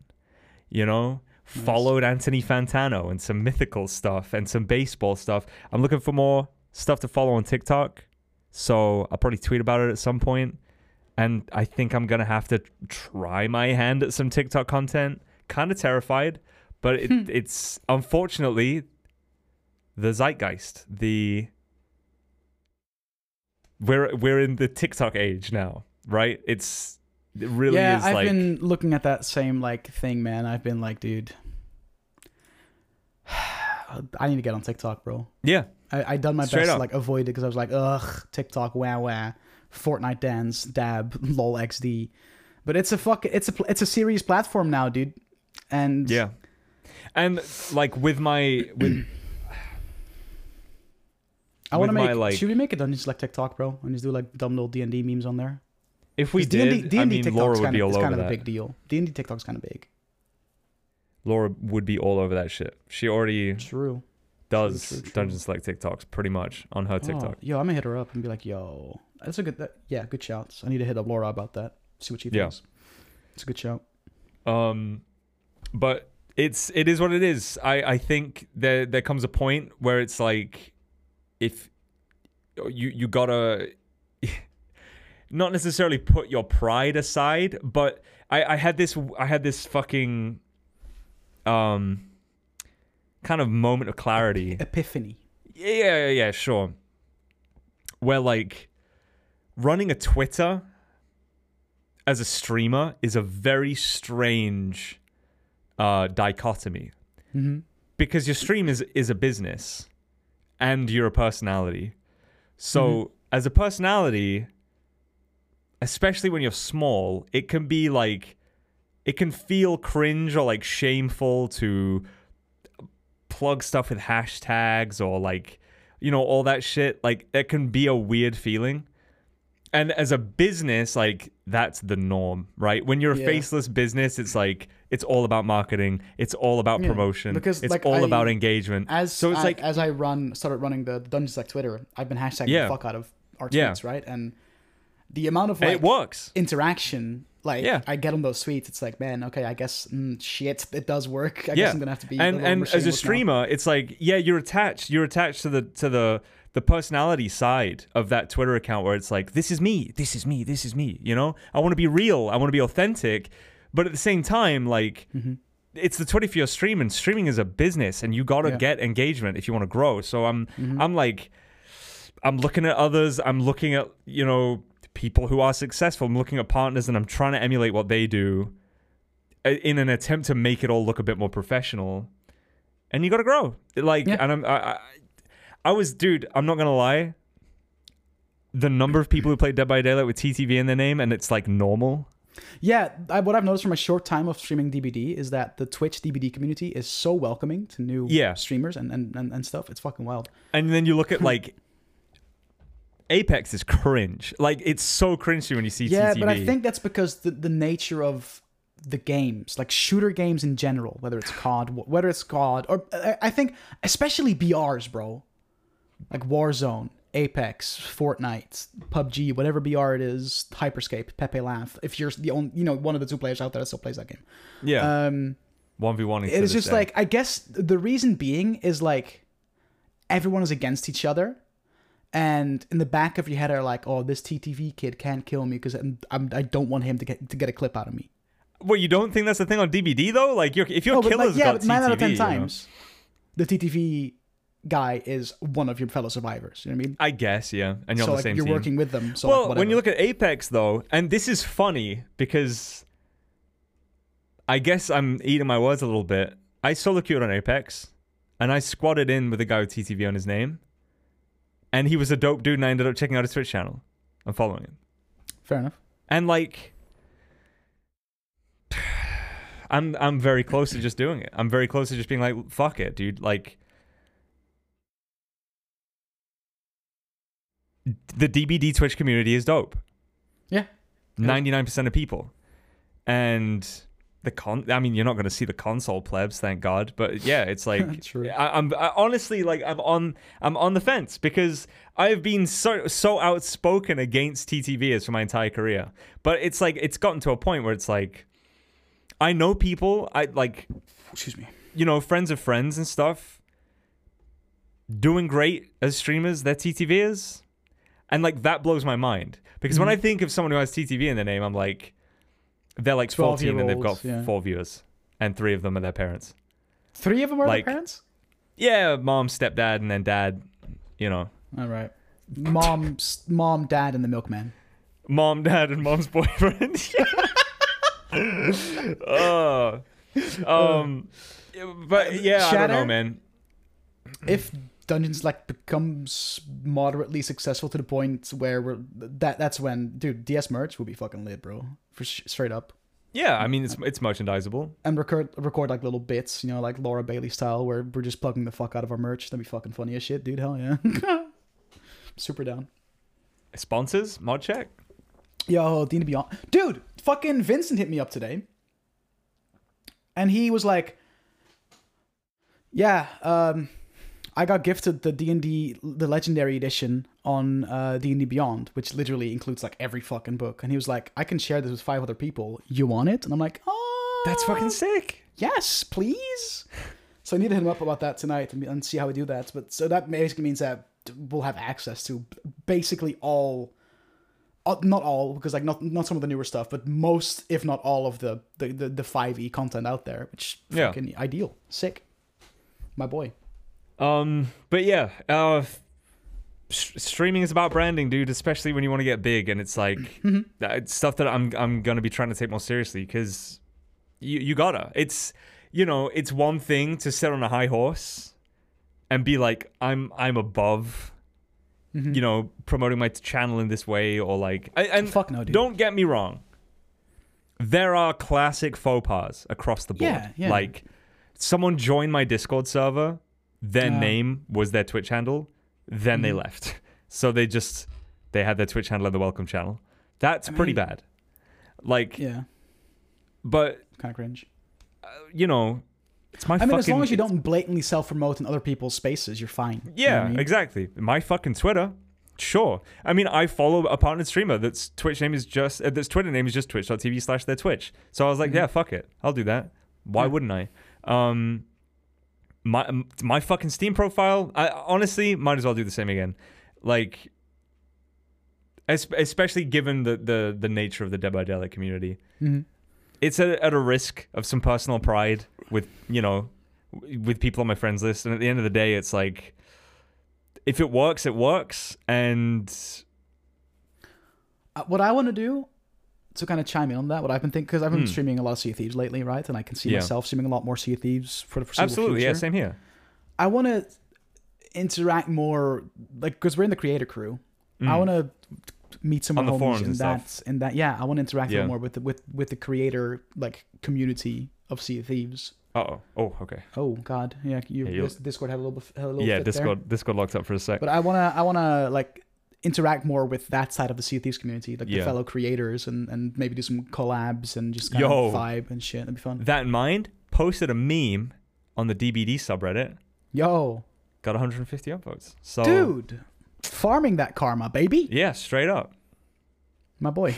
you know? Nice. Followed Anthony Fantano and some mythical stuff and some baseball stuff. I'm looking for more stuff to follow on TikTok, so I'll probably tweet about it at some point. And I think I'm gonna have to try my hand at some TikTok content. Kind of terrified, but it, hmm. it's unfortunately the zeitgeist, the... We're we're in the TikTok age now, right? It's it really yeah, is I've like... been looking at that same like thing, man. I've been like, dude, I need to get on TikTok, bro. Yeah. I, I done my Straight best up. to like avoid it because I was like, ugh, TikTok, wah wah, Fortnite dance, dab, lol X D. But it's a fuck, it's a it's a serious platform now, dude. And yeah, and like with my with. I want to make. My, like, should we make a Dungeon Select TikTok, bro? And just do like dumb little D and D memes on there. If we did, D and D, I mean, Laura would be all over that. It's kind of a big deal. D and D TikTok's kind of big. Laura would be all over that shit. She already true does true, true, true. Dungeon Select TikToks pretty much on her TikTok. Oh, yo, I'm gonna hit her up and be like, "Yo, that's a good, that, yeah, good shouts. I need to hit up Laura about that. See what she thinks." Yeah. It's a good shout. Um, but it's it is what it is. I I think there there comes a point where it's like. If you you gotta not necessarily put your pride aside, but I, I had this I had this fucking um kind of moment of clarity. Epiphany. Yeah, yeah, yeah, sure. Where like running a Twitter as a streamer is a very strange uh, dichotomy. Mm-hmm. Because your stream is, is a business. And you're a personality. So mm-hmm. as a personality, especially when you're small, it can be like, it can feel cringe or like shameful to plug stuff with hashtags or like, you know, all that shit. Like it can be a weird feeling. And as a business, like that's the norm, right? When you're a yeah. faceless business, it's like it's all about marketing, it's all about yeah. promotion, because, it's like, all I, about engagement. As so it's I, like as I run started running the Dungeon Select Twitter, I've been hashtagging yeah. the fuck out of our tweets, yeah. right? And the amount of like, it works interaction, like yeah. I get on those tweets, it's like, man, okay, I guess mm, shit, it does work. I yeah. guess I'm gonna have to be. And and as a streamer, now. it's like yeah, you're attached, you're attached to the to the. the personality side of that Twitter account where it's like, this is me, this is me, this is me, you know? I want to be real, I want to be authentic, but at the same time, like, mm-hmm. it's the Twitter for your stream, and streaming is a business, and you got to yeah. get engagement if you want to grow. So I'm, mm-hmm. I'm like, I'm looking at others, I'm looking at, you know, people who are successful, I'm looking at partners, and I'm trying to emulate what they do in an attempt to make it all look a bit more professional, and you got to grow. Like, yeah. and I'm... I, I, I was, dude, I'm not going to lie. The number of people who played Dead by Daylight with T T V in their name, and it's like normal. Yeah, I, what I've noticed from a short time of streaming D B D is that the Twitch D B D community is so welcoming to new yeah. streamers and, and, and, and stuff. It's fucking wild. And then you look at like, Apex is cringe. Like, it's so cringy when you see yeah, T T V. Yeah, but I think that's because the, the nature of the games, like shooter games in general, whether it's C O D, whether it's C O D, or I think especially B Rs, bro. Like Warzone, Apex, Fortnite, P U B G, whatever B R it is, Hyperscape, Pepe Laugh. If you're the only, you know, one of the two players out there that still plays that game. Yeah. Um, one v one. It's just day. like, I guess the reason being is like everyone is against each other. And in the back of your head are like, oh, this T T V kid can't kill me because I'm, I'm, I don't want him to get to get a clip out of me. Well, you don't think that's the thing on D B D though? Like you're, if your no, killer's like, yeah, got T T V. Yeah, nine out of ten times, know? the T T V guy is one of your fellow survivors. You know what I mean? I guess, yeah. And you're so, on the like, same you're team. Working with them. So well, like, when you look at Apex, though, and this is funny because I guess I'm eating my words a little bit. I solo queued on Apex, and I squatted in with a guy with T T V on his name, and he was a dope dude, and I ended up checking out his Twitch channel and following him. Fair enough. And like, I'm I'm very close to just doing it. I'm very close to just being like, fuck it, dude. Like. The D B D Twitch community is dope. Yeah. ninety-nine percent of people. And the con, I mean, you're not going to see the console plebs, thank God. But yeah, it's like, True. I, I'm I honestly like, I'm on, I'm on the fence because I've been so, so outspoken against T T Vs for my entire career. But it's like, it's gotten to a point where it's like, I know people, I like, excuse me, you know, friends of friends and stuff doing great as streamers, they're T T Vs. And, like, that blows my mind. Because mm-hmm. when I think of someone who has T T V in their name, I'm like, they're, like, fourteen and they've got yeah. four viewers. And three of them are their parents. Three of them are like, their parents? Yeah, mom, stepdad, and then dad, you know. All right. Mom, mom, dad, and the milkman. Mom, dad, and mom's boyfriend. oh. Um, but, yeah, Shatter? I don't know, man. if Dungeon Select becomes moderately successful to the point where we're that that's when, dude, D S merch will be fucking lit, bro. For sh- straight up. Yeah, I mean, it's it's merchandisable. And record record like little bits, you know, like Laura Bailey style, where we're just plugging the fuck out of our merch. That'd be fucking funny as shit, dude. Hell yeah. Super down. Sponsors? Mod check? Yo, Dean to be on. Dude, fucking Vincent hit me up today. And he was like, yeah, um, I got gifted the D and D, the Legendary Edition on uh, D and D Beyond, which literally includes like every fucking book. And he was like, I can share this with five other people. You want it? And I'm like, oh. That's fucking sick. Yes, please. So I need to hit him up about that tonight and, and see how we do that. But so that basically means that we'll have access to basically all, not all, because like not not some of the newer stuff, but most, if not all of the, the, the, the five E content out there, which fucking yeah. ideal. Sick. My boy. Um, but yeah, uh, sh- streaming is about branding, dude, especially when you want to get big. And it's like, mm-hmm. it's stuff that I'm I'm going to be trying to take more seriously, because you, you gotta. It's, you know, it's one thing to sit on a high horse and be like, I'm I'm above, mm-hmm. you know, promoting my channel in this way, or like... I, and Fuck no, dude. Don't get me wrong. There are classic faux pas across the board. Yeah, yeah. Like, someone joined my Discord server... Their yeah. name was their Twitch handle, then mm. they left. So they just, they had their Twitch handle and the welcome channel. That's I mean, pretty bad. Like, yeah. But, kind of cringe. Uh, you know, it's my I fucking. I mean, as long as you don't blatantly self promote in other people's spaces, you're fine. Yeah, you know what I mean? Exactly. My fucking Twitter, sure. I mean, I follow a partnered streamer that's Twitch name is just, uh, that's Twitter name is just twitch.tv slash their Twitch. So I was like, mm-hmm. yeah, fuck it. I'll do that. Why yeah. wouldn't I? Um, My my fucking Steam profile, I honestly might as well do the same again. Like, especially given the, the, the nature of the Dead by Daylight community. Mm-hmm. It's at, at a risk of some personal pride with, you know, with people on my friends list. And at the end of the day, it's like, if it works, it works. And... What I want to do... to kind of chime in on that, what I've been thinking, because I've been mm. streaming a lot of Sea of Thieves lately, right? And I can see yeah. myself streaming a lot more Sea of Thieves for the foreseeable Absolutely, future. Absolutely, yeah, same here. I want to interact more, like, because we're in the creator crew. Mm. I want to meet some of the homies in that, in that, yeah, I want to interact yeah. more with the, with, with the creator, like, community of Sea of Thieves. Uh-oh. Oh, okay. Oh, God. Yeah, you, hey, Discord had a little, had a little yeah, fit Discord, there. Discord locked up for a sec. But I want to, I want to, like... interact more with that side of the Sea of Thieves community, like yeah. the fellow creators, and, and maybe do some collabs and just kind Yo, of vibe and shit. That'd be fun. That in mind, posted a meme on the D B D subreddit. Yo. Got one hundred fifty upvotes. So, dude, farming that karma, baby. Yeah, straight up. My boy.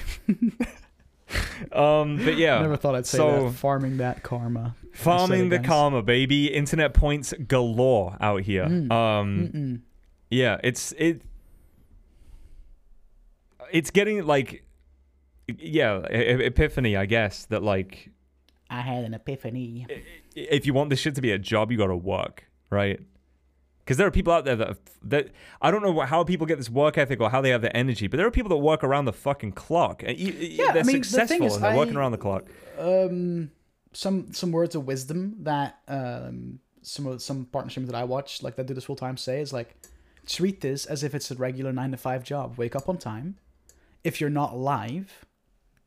um, but yeah. I never thought I'd say so, that. Farming that karma. Farming the karma, baby. Internet points galore out here. Mm. Um, Mm-mm. Yeah, it's... it. It's getting, like, yeah, epiphany, I guess, that, like... I had an epiphany. If you want this shit to be a job, you gotta work, right? Because there are people out there that, that... I don't know how people get this work ethic or how they have the energy, but there are people that work around the fucking clock. And yeah, they're I mean, successful the thing is and they're I, working around the clock. Um, some some words of wisdom that um, some, some partnerships that I watch, like, that do this full time say is, like, treat this as if it's a regular nine to five job. Wake up on time. If you're not live,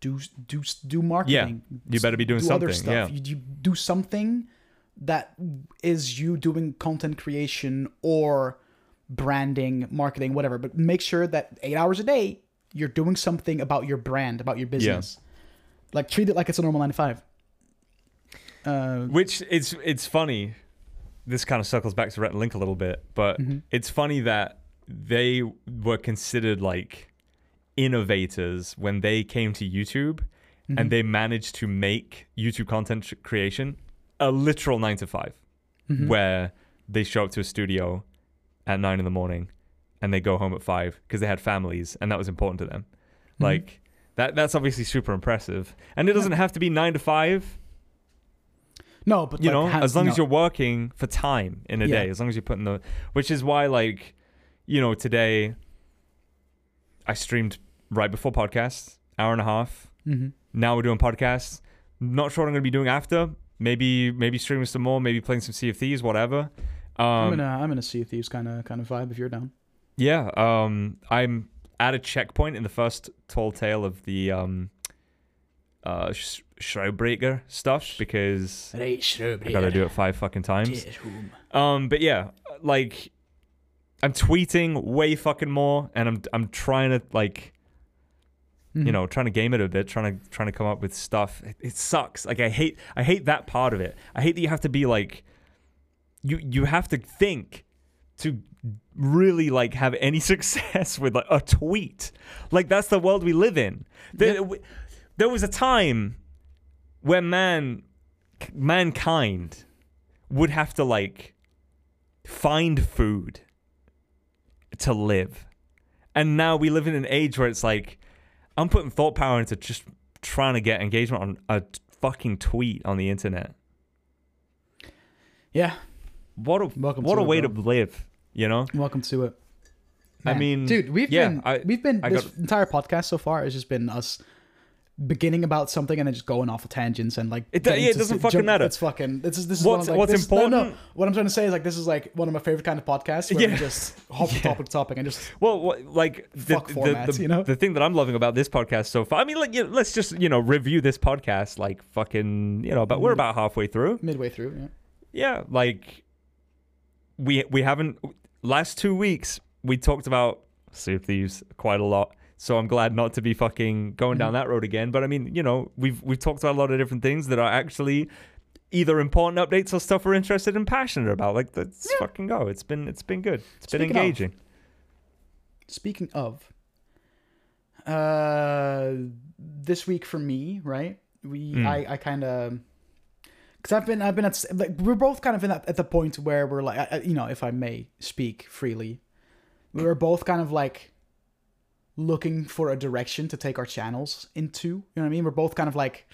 do do do marketing. Yeah, you better be doing do something. Other stuff. Yeah. You, you do something that is you doing content creation or branding, marketing, whatever. But make sure that eight hours a day, you're doing something about your brand, about your business. Yeah. Like, treat it like it's a normal nine to five. Uh, Which it's it's funny. This kind of circles back to Rhett and Link a little bit, but mm-hmm. it's funny that they were considered like innovators when they came to YouTube, mm-hmm. and they managed to make YouTube content creation a literal nine to five, mm-hmm. where they show up to a studio at nine in the morning and they go home at five because they had families and that was important to them. Mm-hmm. Like that that's obviously super impressive, and it doesn't have to be nine to five. No, but you like, know, has, as long no. as you're working for time in a yeah. day, as long as you're putting the, which is why, like, you know, today I streamed right before podcast, hour and a half. Mm-hmm. Now we're doing podcasts. Not sure what I'm going to be doing after. Maybe maybe streaming some more, maybe playing some Sea of Thieves, whatever. Um, I'm in a, I'm in a Sea of Thieves kind of kind of vibe if you're down. Yeah, um, I'm at a checkpoint in the first tall tale of the um, uh, sh- Shroudbreaker stuff because right, Shroudbreaker. I gotta do it five fucking times. Um, but yeah, like I'm tweeting way fucking more, and I'm I'm trying to like. Mm-hmm. You know, trying to game it a bit, trying to trying to come up with stuff. It, it sucks. Like I hate I hate that part of it. I hate that you have to be like, you you have to think to really like have any success with like a tweet. Like that's the world we live in. There, yeah. there was a time where man, mankind would have to like find food to live, and now we live in an age where it's like. I'm putting thought power into just trying to get engagement on a fucking tweet on the internet. Yeah. What a Welcome what a it, way bro. to live, you know? Welcome to it. Man. I mean, dude, we've yeah, been I, we've been I this got, entire podcast so far has just been us beginning about something and then just going off of tangents and like it, yeah, it doesn't fucking jump, matter. It's fucking this is this is what's, like, what's this, important. No, no. What I'm trying to say is like this is like one of my favorite kind of podcasts where yeah. we just hop yeah. from topic to topic and just well, what, like fuck the, formats, the, the, you know? The thing that I'm loving about this podcast so far. I mean, like you know, let's just you know review this podcast like fucking you know, but we're about halfway through, midway through. Yeah, yeah, like we we haven't last two weeks we talked about Sea of Thieves quite a lot. So I'm glad not to be fucking going down that road again. But I mean, you know, we've we've talked about a lot of different things that are actually either important updates or stuff we're interested and passionate about. Like let's yeah. fucking go. It's been it's been good. It's Speaking been engaging. Of, Speaking of, uh, this week for me, right? We mm. I I kind of because I've been I've been at like we're both kind of in that, at the point where we're like I, you know if I may speak freely, we were both kind of like. Looking for a direction to take our channels into, you know what I mean? We're both kind of like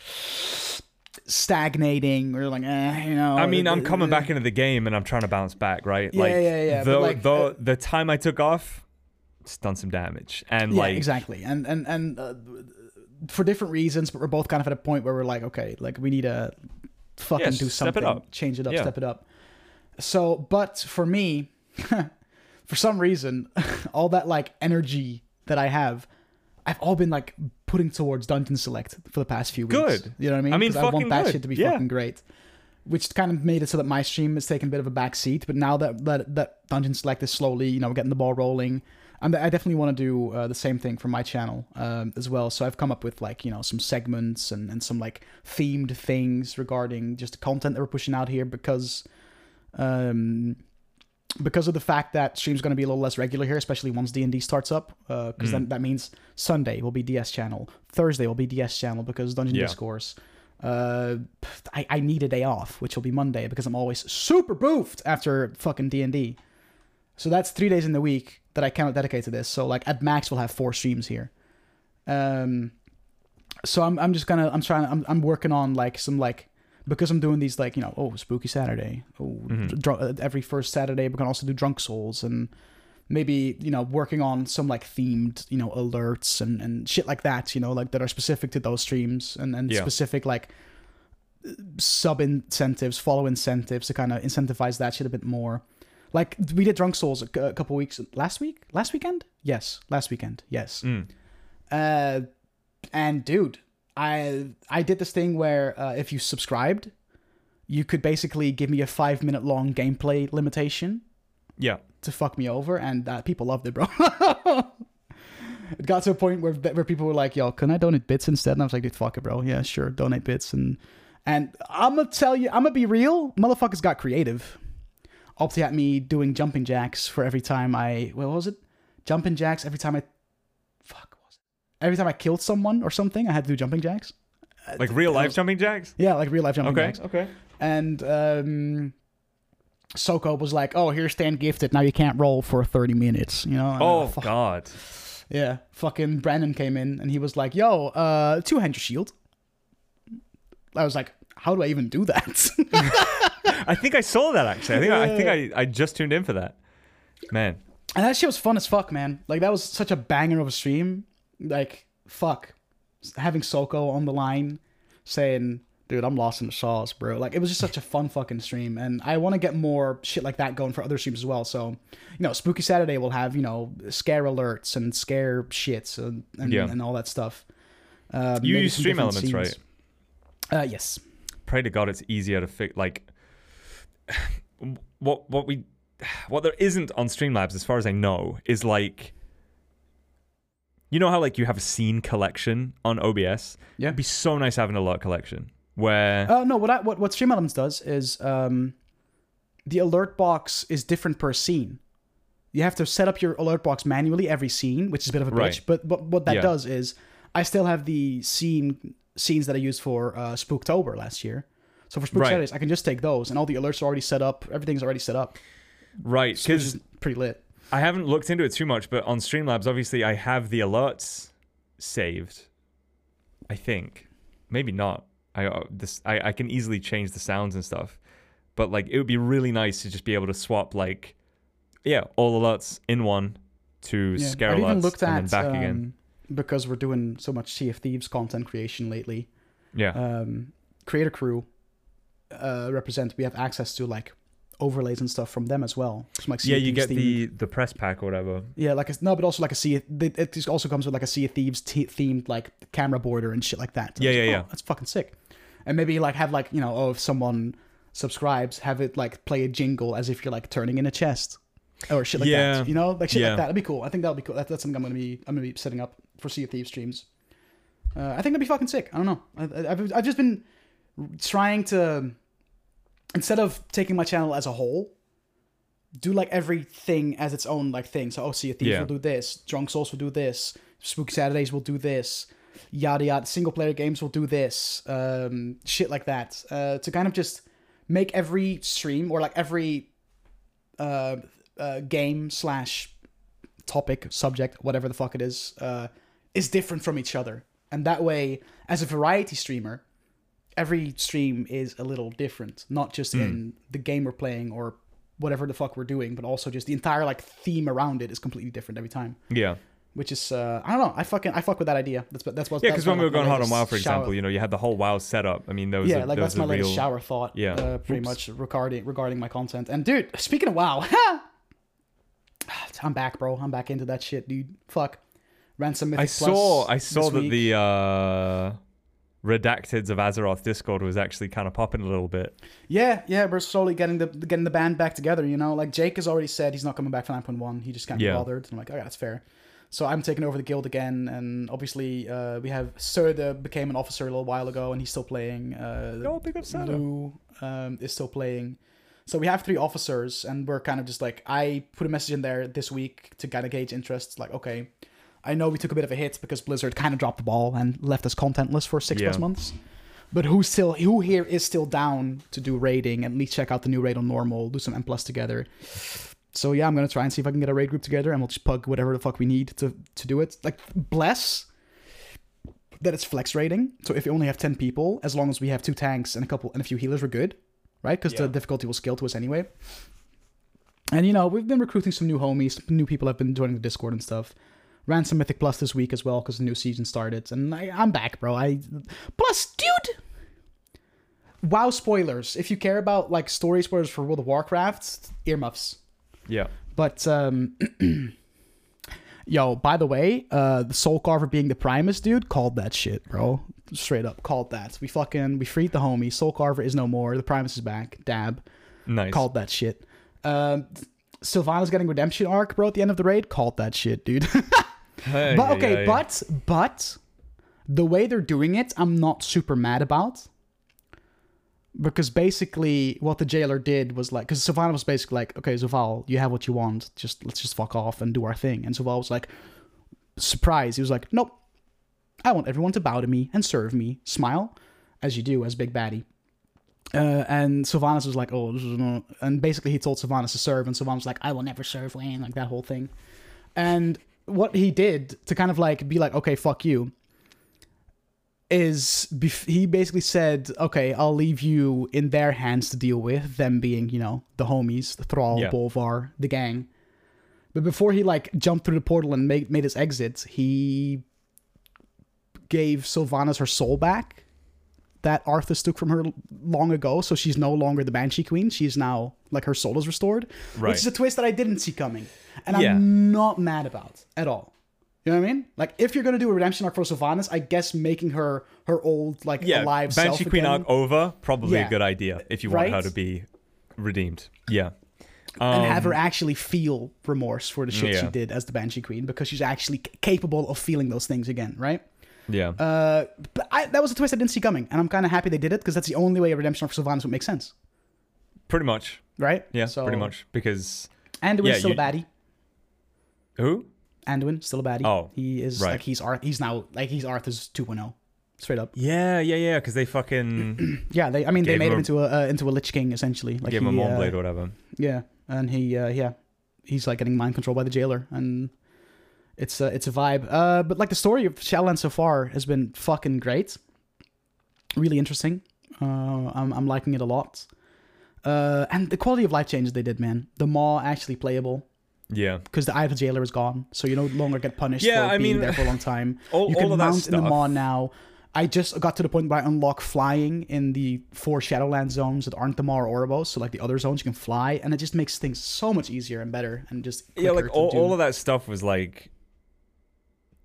stagnating. We're like, eh, you know. I mean, I'm coming back into the game and I'm trying to bounce back, right? Yeah, like, yeah, yeah. The, like, the, uh, the time I took off, it's done some damage, and yeah, like exactly, and and and uh, for different reasons, but we're both kind of at a point where we're like, okay, like we need to fucking yeah, do something, step it up. change it up, yeah. step it up. So, but for me, for some reason, all that like energy. That I have, I've all been like putting towards Dungeon Select for the past few weeks. Good. You know what I mean? I mean, fucking I want that good. shit to be yeah. fucking great. Which kind of made it so that my stream has taken a bit of a back seat. But now that that, that Dungeon Select is slowly, you know, getting the ball rolling, I'm, I definitely want to do uh, the same thing for my channel um, as well. So I've come up with like, you know, some segments and, and some like themed things regarding just the content that we're pushing out here because... Um, Because of the fact that stream's going to be a little less regular here, especially once D and D starts up, because uh, mm. then that means Sunday will be D S channel, Thursday will be D S channel because Dungeon yeah. Discourse. Uh, I, I need a day off, which will be Monday because I'm always super boofed after fucking D and D. So that's three days in the week that I cannot dedicate to this. So like at max, we'll have four streams here. Um, so I'm I'm just gonna I'm trying I'm I'm working on like some like. Because I'm doing these, like, you know, oh, Spooky Saturday. Oh, mm-hmm. dr- every first Saturday, we can also do Drunk Souls. And maybe, you know, working on some, like, themed, you know, alerts and, and shit like that, you know, like, that are specific to those streams. And, and yeah. specific, like, sub-incentives, follow incentives to kind of incentivize that shit a bit more. Like, we did Drunk Souls a, a couple weeks... Last week? Last weekend? Yes. Last weekend. Yes. Mm. Uh, and, dude... I I did this thing where uh, if you subscribed, you could basically give me a five minute long gameplay limitation. Yeah. To fuck me over, and uh, people loved it, bro. It got to a point where where people were like, "Yo, can I donate bits instead?" And I was like, "Dude, fuck it, bro. Yeah, sure, donate bits." And and I'm gonna tell you, I'm gonna be real. Motherfuckers got creative. Opted at me doing jumping jacks for every time I what was it? Jumping jacks every time I. Every time I killed someone or something, I had to do jumping jacks. Like real-life jumping jacks? Yeah, like real-life jumping okay, jacks. Okay, okay. And um, Soko was like, oh, here's Stan Gifted. Now you can't roll for thirty minutes, you know? And oh, fuck. God. Yeah. Fucking Brandon came in, and he was like, yo, uh, two hundred shield. I was like, how do I even do that? I think I saw that, actually. I think, yeah. I, think I, I just tuned in for that. Man. And that shit was fun as fuck, man. Like, that was such a banger of a stream. Like, fuck, having Soko on the line saying dude, I'm lost in the sauce, bro. Like, it was just such a fun fucking stream. And I want to get more shit like that going for other streams as well. So, you know, Spooky Saturday will have, you know, scare alerts and scare shits and, and, yeah. and all that stuff. Uh, you use Stream Elements, scenes. right? Uh, yes. Pray to God it's easier to fix. Like, what what we what there isn't on Streamlabs, as far as I know, is like, you know how like you have a scene collection on O B S? Yeah. It'd be so nice having a alert collection where. Oh uh, no! What I, what what Streamelements does is um, the alert box is different per scene. You have to set up your alert box manually every scene, which is a bit of a bitch. Right. But but what that yeah. does is, I still have the scene scenes that I used for uh, Spooktober last year. So for Spook right. Saturdays, I can just take those, and all the alerts are already set up. Everything's already set up. Right, because so pretty lit. I haven't looked into it too much, but on Streamlabs, obviously, I have the alerts saved. I think, maybe not. I uh, this I, I can easily change the sounds and stuff, but like it would be really nice to just be able to swap like, yeah, all alerts in one to yeah. scare I've alerts looked at, and then back um, again. Because we're doing so much Sea of Thieves content creation lately. Yeah. Um, Creator Crew. Uh, represent we have access to like overlays and stuff from them as well. Some, like, yeah, you get themed. the the press pack or whatever. Yeah, like a, no, but also like a sea. It just also comes with like a Sea of Thieves t- themed like camera border and shit like that. So yeah, yeah, like, yeah. Oh, that's fucking sick. And maybe like have like, you know, oh, if someone subscribes, have it like play a jingle as if you're like turning in a chest or shit like yeah. that. You know, like shit yeah. like that. That'd be cool. I think that'd be cool. That, that's something I'm gonna be I'm gonna be setting up for Sea of Thieves streams. Uh, I think that'd be fucking sick. I don't know. I, I've I've just been trying to. Instead of taking my channel as a whole, do like everything as its own like thing. So, oh, Sea of Thieves yeah. will do this. Drunk Souls will do this. Spooky Saturdays will do this. Yada yada. Single player games will do this. Um, shit like that. Uh, to kind of just make every stream or like every uh, uh, game slash topic, subject, whatever the fuck it is, uh, is different from each other. And that way, as a variety streamer, every stream is a little different, not just mm. in the game we're playing or whatever the fuck we're doing, but also just the entire like theme around it is completely different every time. Yeah, which is uh, I don't know. I fucking I fuck with that idea. That's that's what. Yeah, because when we were going hard on WoW, for example, shower. you know, you had the whole WoW setup. I mean, those yeah, are, like those that's my real... latest shower thought. Yeah, uh, pretty Oops. much regarding regarding my content. And dude, speaking of WoW, I'm back, bro. I'm back into that shit, dude. Fuck, ran some Mythic I saw Plus I saw that week. the. Uh... Redacteds of Azeroth Discord was actually kind of popping a little bit. Yeah, yeah, we're slowly getting the getting the band back together, you know? Like, Jake has already said he's not coming back for nine point one. He just can't yeah. be bothered. And I'm like, oh, yeah, that's fair. So I'm taking over the guild again, and obviously uh, we have Serda became an officer a little while ago, and he's still playing. Uh, oh, big up Serda. Lou um, is still playing. So we have three officers, and we're kind of just like, I put a message in there this week to kind of gauge interest. Like, okay, I know we took a bit of a hit because Blizzard kind of dropped the ball and left us contentless for six yeah. plus months. But who still, who here is still down to do raiding and at least check out the new raid on normal, do some M plus together. So yeah, I'm gonna try and see if I can get a raid group together, and we'll just pug whatever the fuck we need to to do it. Like, bless that it's flex raiding. So if you only have ten people, as long as we have two tanks and a couple and a few healers, we're good, right? Because yeah. the difficulty will scale to us anyway. And you know, we've been recruiting some new homies, new people have been joining the Discord and stuff. Ran some Mythic Plus this week as well because the new season started, and I, I'm back, bro. I plus, dude. WoW spoilers. If you care about like story spoilers for World of Warcraft, earmuffs. Yeah. But um, yo, by the way, uh, the Soul Carver being the Primus, dude, called that shit, bro. Straight up, called that. We fucking we freed the homie. Soul Carver is no more. The Primus is back. Dab. Nice. Called that shit. Um, Sylvana's getting redemption arc, bro. At the end of the raid, called that shit, dude. Hey, but okay, hey, but hey. but the way they're doing it, I'm not super mad about, because basically what the jailer did was like, because Sylvana was basically like, okay, Zuval, you have what you want, just let's just fuck off and do our thing. And Zuval was like, surprise. He was like, nope, I want everyone to bow to me and serve me, smile as you do as big baddie. Uh, and Sylvanas was like, oh, and basically he told Sylvanas to serve, and Sylvanas was like, I will never serve, Wayne, like that whole thing. And what he did to kind of like be like, okay, fuck you, is bef- he basically said, okay, I'll leave you in their hands to deal with, them being, you know, the homies, the Thrall, yeah. Bolvar, the gang. But before he like jumped through the portal and made, made his exit, he gave Sylvanas her soul back that Arthas took from her long ago, so she's no longer the Banshee Queen. She's now, like, her soul is restored, right. Which is a twist that I didn't see coming, and yeah. I'm not mad about at all. You know what I mean? Like, if you're going to do a redemption arc for Sylvanas, I guess making her her old, like, yeah, alive Banshee self Banshee Queen again, arc over, probably yeah. a good idea if you want right? her to be redeemed. Yeah. Um, and have her actually feel remorse for the shit yeah. she did as the Banshee Queen, because she's actually c- capable of feeling those things again, right? Yeah. Uh, but I, that was a twist I didn't see coming, and I'm kind of happy they did it, because that's the only way a redemption arc for Sylvanas would make sense. Pretty much. Right? Yeah, so, pretty much. Because... Anduin's yeah, still you, a baddie. Who? Anduin, still a baddie. Oh, he is right. like he's Arth. He's now like he's Arthas two point oh, straight up. Yeah, yeah, yeah. Because they fucking yeah. They, I mean, they made him, him into a uh, into a Lich King essentially. Like gave he, him a Mornblade uh, or whatever. Yeah, and he uh, yeah, he's like getting mind controlled by the jailer, and it's uh, it's a vibe. Uh, but like the story of Shadowlands so far has been fucking great, really interesting. Uh, I'm I'm liking it a lot, uh, and the quality of life changes they did, man. The Maw actually playable. Yeah, because the Eye of the Jailer is gone, so you no longer get punished yeah, for I being mean, there for a long time. All, you can all of mount that stuff. In the Maw now. I just got to the point where I unlock flying in the four Shadowlands zones that aren't the Maw or Oribos, so like the other zones you can fly, and it just makes things so much easier and better and just yeah, like all, all of that stuff was like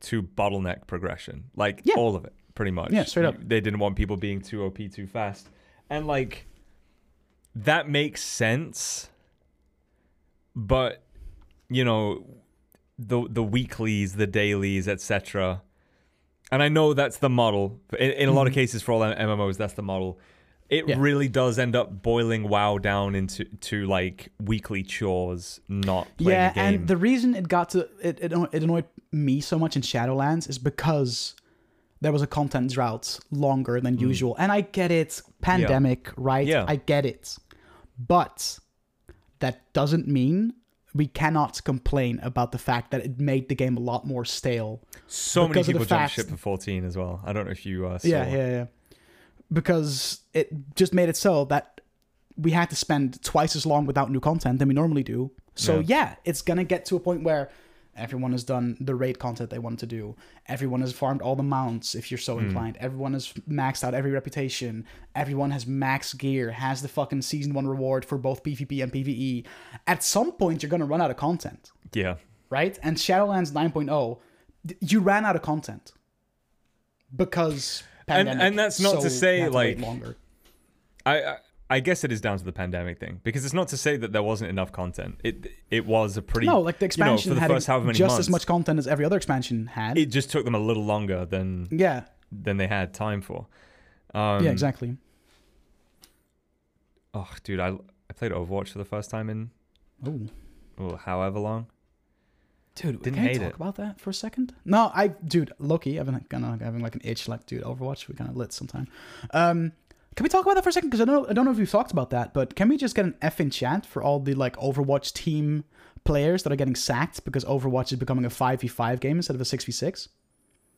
to bottleneck progression, like yeah. all of it pretty much. Yeah, straight up. They didn't want people being too O P too fast, and like that makes sense, but. You know, the the weeklies, the dailies, et cetera. And I know that's the model. In, in a lot of cases, for all M M Os, that's the model. It yeah. really does end up boiling WoW down into to like weekly chores, not playing yeah, a game. Yeah, and the reason it got to it, it it annoyed me so much in Shadowlands is because there was a content drought longer than mm. usual. And I get it, pandemic, yeah. right? Yeah. I get it, but that doesn't mean. We cannot complain about the fact that it made the game a lot more stale. So many people jumped ship for fourteen as well. I don't know if you uh, saw. Yeah, yeah, yeah. Because it just made it so that we had to spend twice as long without new content than we normally do. So yeah, yeah it's going to get to a point where everyone has done the raid content they wanted to do. Everyone has farmed all the mounts, if you're so mm. inclined. Everyone has maxed out every reputation. Everyone has max gear, has the fucking season one reward for both PvP and PvE. At some point, you're going to run out of content. Yeah. Right? And Shadowlands nine point oh, you ran out of content. Because pandemic, and, and that's not so to say, to like... Longer. I, I I guess it is down to the pandemic thing. Because it's not to say that there wasn't enough content. It it was a pretty... No, like the expansion you know, for the first however many just months, as much content as every other expansion had. It just took them a little longer than yeah. than they had time for. Um, yeah, exactly. Oh, dude, I I played Overwatch for the first time in... Ooh. Oh, however long. Dude, Didn't can we talk it. about that for a second? No, I... Dude, Loki, I've been kinda having like an itch like, dude, Overwatch, we kind of lit sometime. Um... Can we talk about that for a second? Because I don't, I don't know if we've talked about that, but can we just get an effing chant for all the like Overwatch team players that are getting sacked because Overwatch is becoming a five v five game instead of a six v six?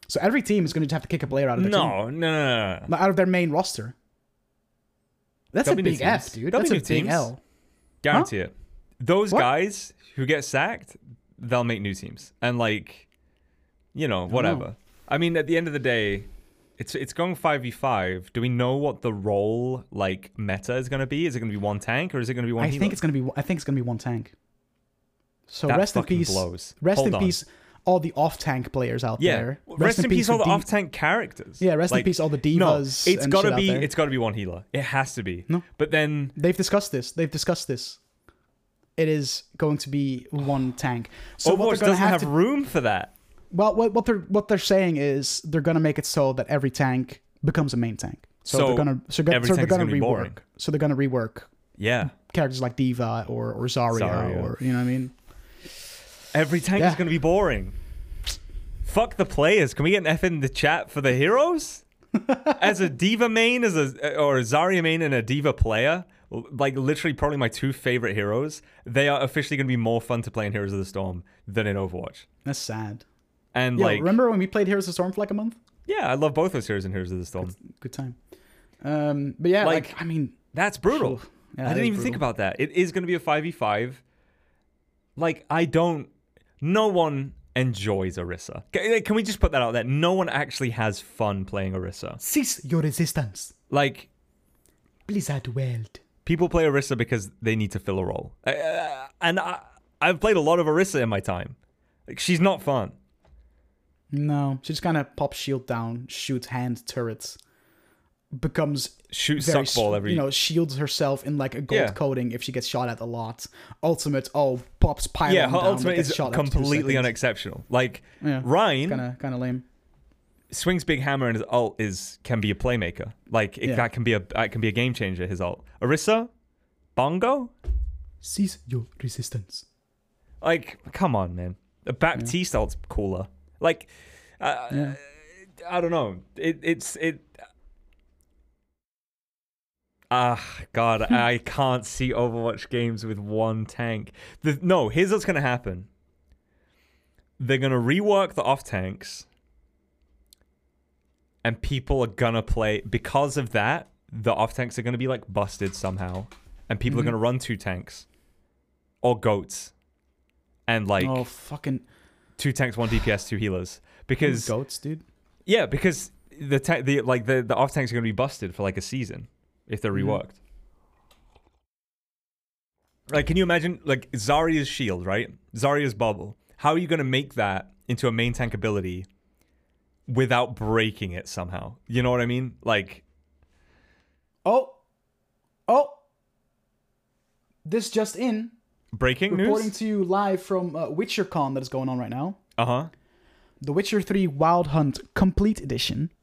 So every team is going to have to kick a player out of their no, team. No, no, no, no. Out of their main roster. That's There'll a big F, dude. There'll That's a big teams. L. Guarantee huh? it. Those what? guys who get sacked, they'll make new teams. And like, you know, whatever. I, know. I mean, at the end of the day... It's it's going five v five. Do we know what the role like meta is going to be? Is it going to be one tank or is it going to be one? I hero? think it's going to be. I think it's going to be one tank. So that rest in peace. Blows. Rest Hold in on. peace, all the off tank players out yeah. there. Rest, rest in, in peace, all the de- off tank characters. Yeah. Rest like, in peace, all the divas. No, it's got to be. It's got to be one healer. It has to be. No, but then they've discussed this. They've discussed this. It is going to be one tank. So Overwatch what doesn't have, have to- room for that. Well, what, what they're what they're saying is they're gonna make it so that every tank becomes a main tank. So, so they're gonna so, go, so they're gonna, gonna rework. Boring. So they're gonna rework. Yeah, characters like D.Va or or Zarya, Zarya or you know what I mean. Every tank yeah. is gonna be boring. Fuck the players. Can we get an F in the chat for the heroes? As a D.Va main, as a or a Zarya main and a D.Va player, like literally probably my two favorite heroes. They are officially gonna be more fun to play in Heroes of the Storm than in Overwatch. That's sad. And Yo, like, remember when we played Heroes of the Storm for like a month? Yeah, I love both those series and Heroes of the Storm. Good, good time. Um, but yeah, like, like I mean, that's brutal. Yeah, I that didn't even brutal. think about that. It is going to be a five v five. Like I don't. No one enjoys Orisa. Can we just put that out there? No one actually has fun playing Orisa. Cease your resistance. Like, Blizzard World. People play Orisa because they need to fill a role. Uh, and I, I've played a lot of Orisa in my time. Like, she's not fun. No, she just kind of pops shield down, shoots hand turrets, becomes shoot suck ball every you know shields herself in like a gold yeah. coating if she gets shot at a lot. Ultimate oh pops pylon yeah her down, ultimate is shot completely unexceptional. Like yeah, Ryan kind of kind of lame. Swings big hammer and his ult is can be a playmaker. Like it, yeah. that can be a that can be a game changer. His ult. Orisa, Bongo, cease your resistance. Like come on man, a Baptiste yeah. ult's cooler. Like uh, yeah. I don't know. It it's it. Ah, God, I can't see Overwatch games with one tank. The, no, here's what's going to happen. They're going to rework the off-tanks, and people are going to play... Because of that, the off-tanks are going to be, like, busted somehow, and people mm-hmm. are going to run two tanks, or goats, and, like... Oh, fucking... Two tanks, one D P S, two healers. Because... Goats, dude? Yeah, because the ta- the like the, the off-tanks are going to be busted for, like, a season. If they're reworked. Mm-hmm. Like, can you imagine, like, Zarya's shield, right? Zarya's bubble. How are you going to make that into a main tank ability without breaking it somehow? You know what I mean? Like... Oh! Oh! This just in. Breaking news? Reporting to you live from uh, WitcherCon that is going on right now. Uh-huh. The Witcher three Wild Hunt Complete Edition.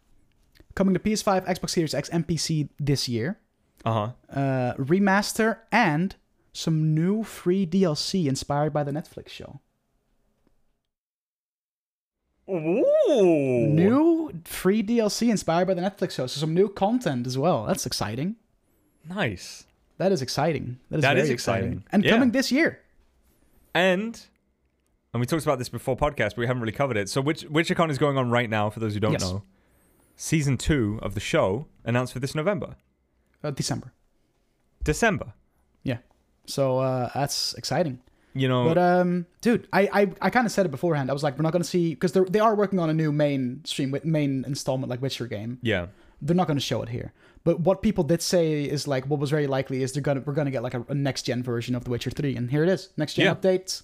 Coming to P S five, Xbox Series X, and P C this year. Uh-huh. Uh, remaster and some new free D L C inspired by the Netflix show. Ooh. New free D L C inspired by the Netflix show. So some new content as well. That's exciting. Nice. That is exciting. That is, that very is exciting. exciting. And yeah. coming this year. And... And we talked about this before podcast, but we haven't really covered it. So Witch- WitcherCon is going on right now, for those who don't yes. know. Season two of the show announced for this November. Uh, December. December. Yeah. So uh, that's exciting. You know. But, um, dude, I I, I kind of said it beforehand. I was like, we're not going to see... Because they are working on a new main stream, main installment, like Witcher game. Yeah. They're not going to show it here. But what people did say is like, what was very likely is they're gonna we're going to get like a, a next-gen version of The Witcher three. And here it is. Next-gen yeah. updates.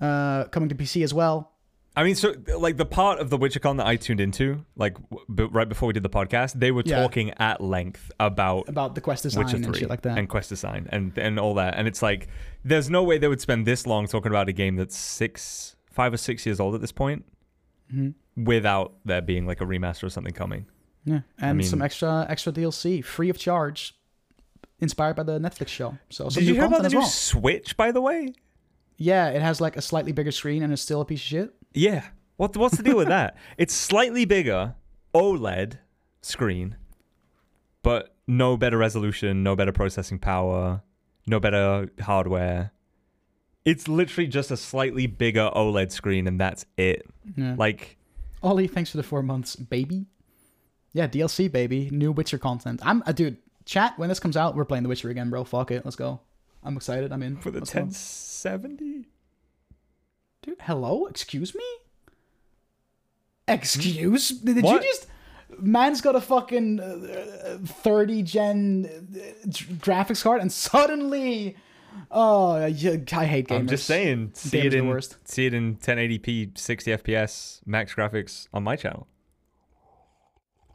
Uh, coming to P C as well. I mean, so, like, the part of the WitcherCon that I tuned into, like, b- right before we did the podcast, they were yeah. talking at length about... About the quest design Witcher three and shit like that. And quest design and, and all that. And it's like, there's no way they would spend this long talking about a game that's six, five or six years old at this point mm-hmm. without there being, like, a remaster or something coming. Yeah, and I mean, some extra extra D L C, free of charge, inspired by the Netflix show. So Did you hear about the new well. Switch, by the way? Yeah, it has, like, a slightly bigger screen and it's still a piece of shit. Yeah, what what's the deal with that? It's slightly bigger OLED screen, but no better resolution, no better processing power, no better hardware. It's literally just a slightly bigger OLED screen, and that's it. Yeah. Like, Ollie, thanks for the four months, baby. Yeah, D L C, baby, new Witcher content. I'm, uh, dude, chat. When this comes out, we're playing The Witcher again, bro. Fuck it, let's go. I'm excited. I'm in for the let's ten seventy. Go. Dude, hello? Excuse me? Excuse? Did what? you just... Man's got a fucking uh, thirty gen uh, graphics card and suddenly... Oh, I hate gamers. I'm just saying, see it, in, see it in ten eighty p, sixty F P S, max graphics on my channel.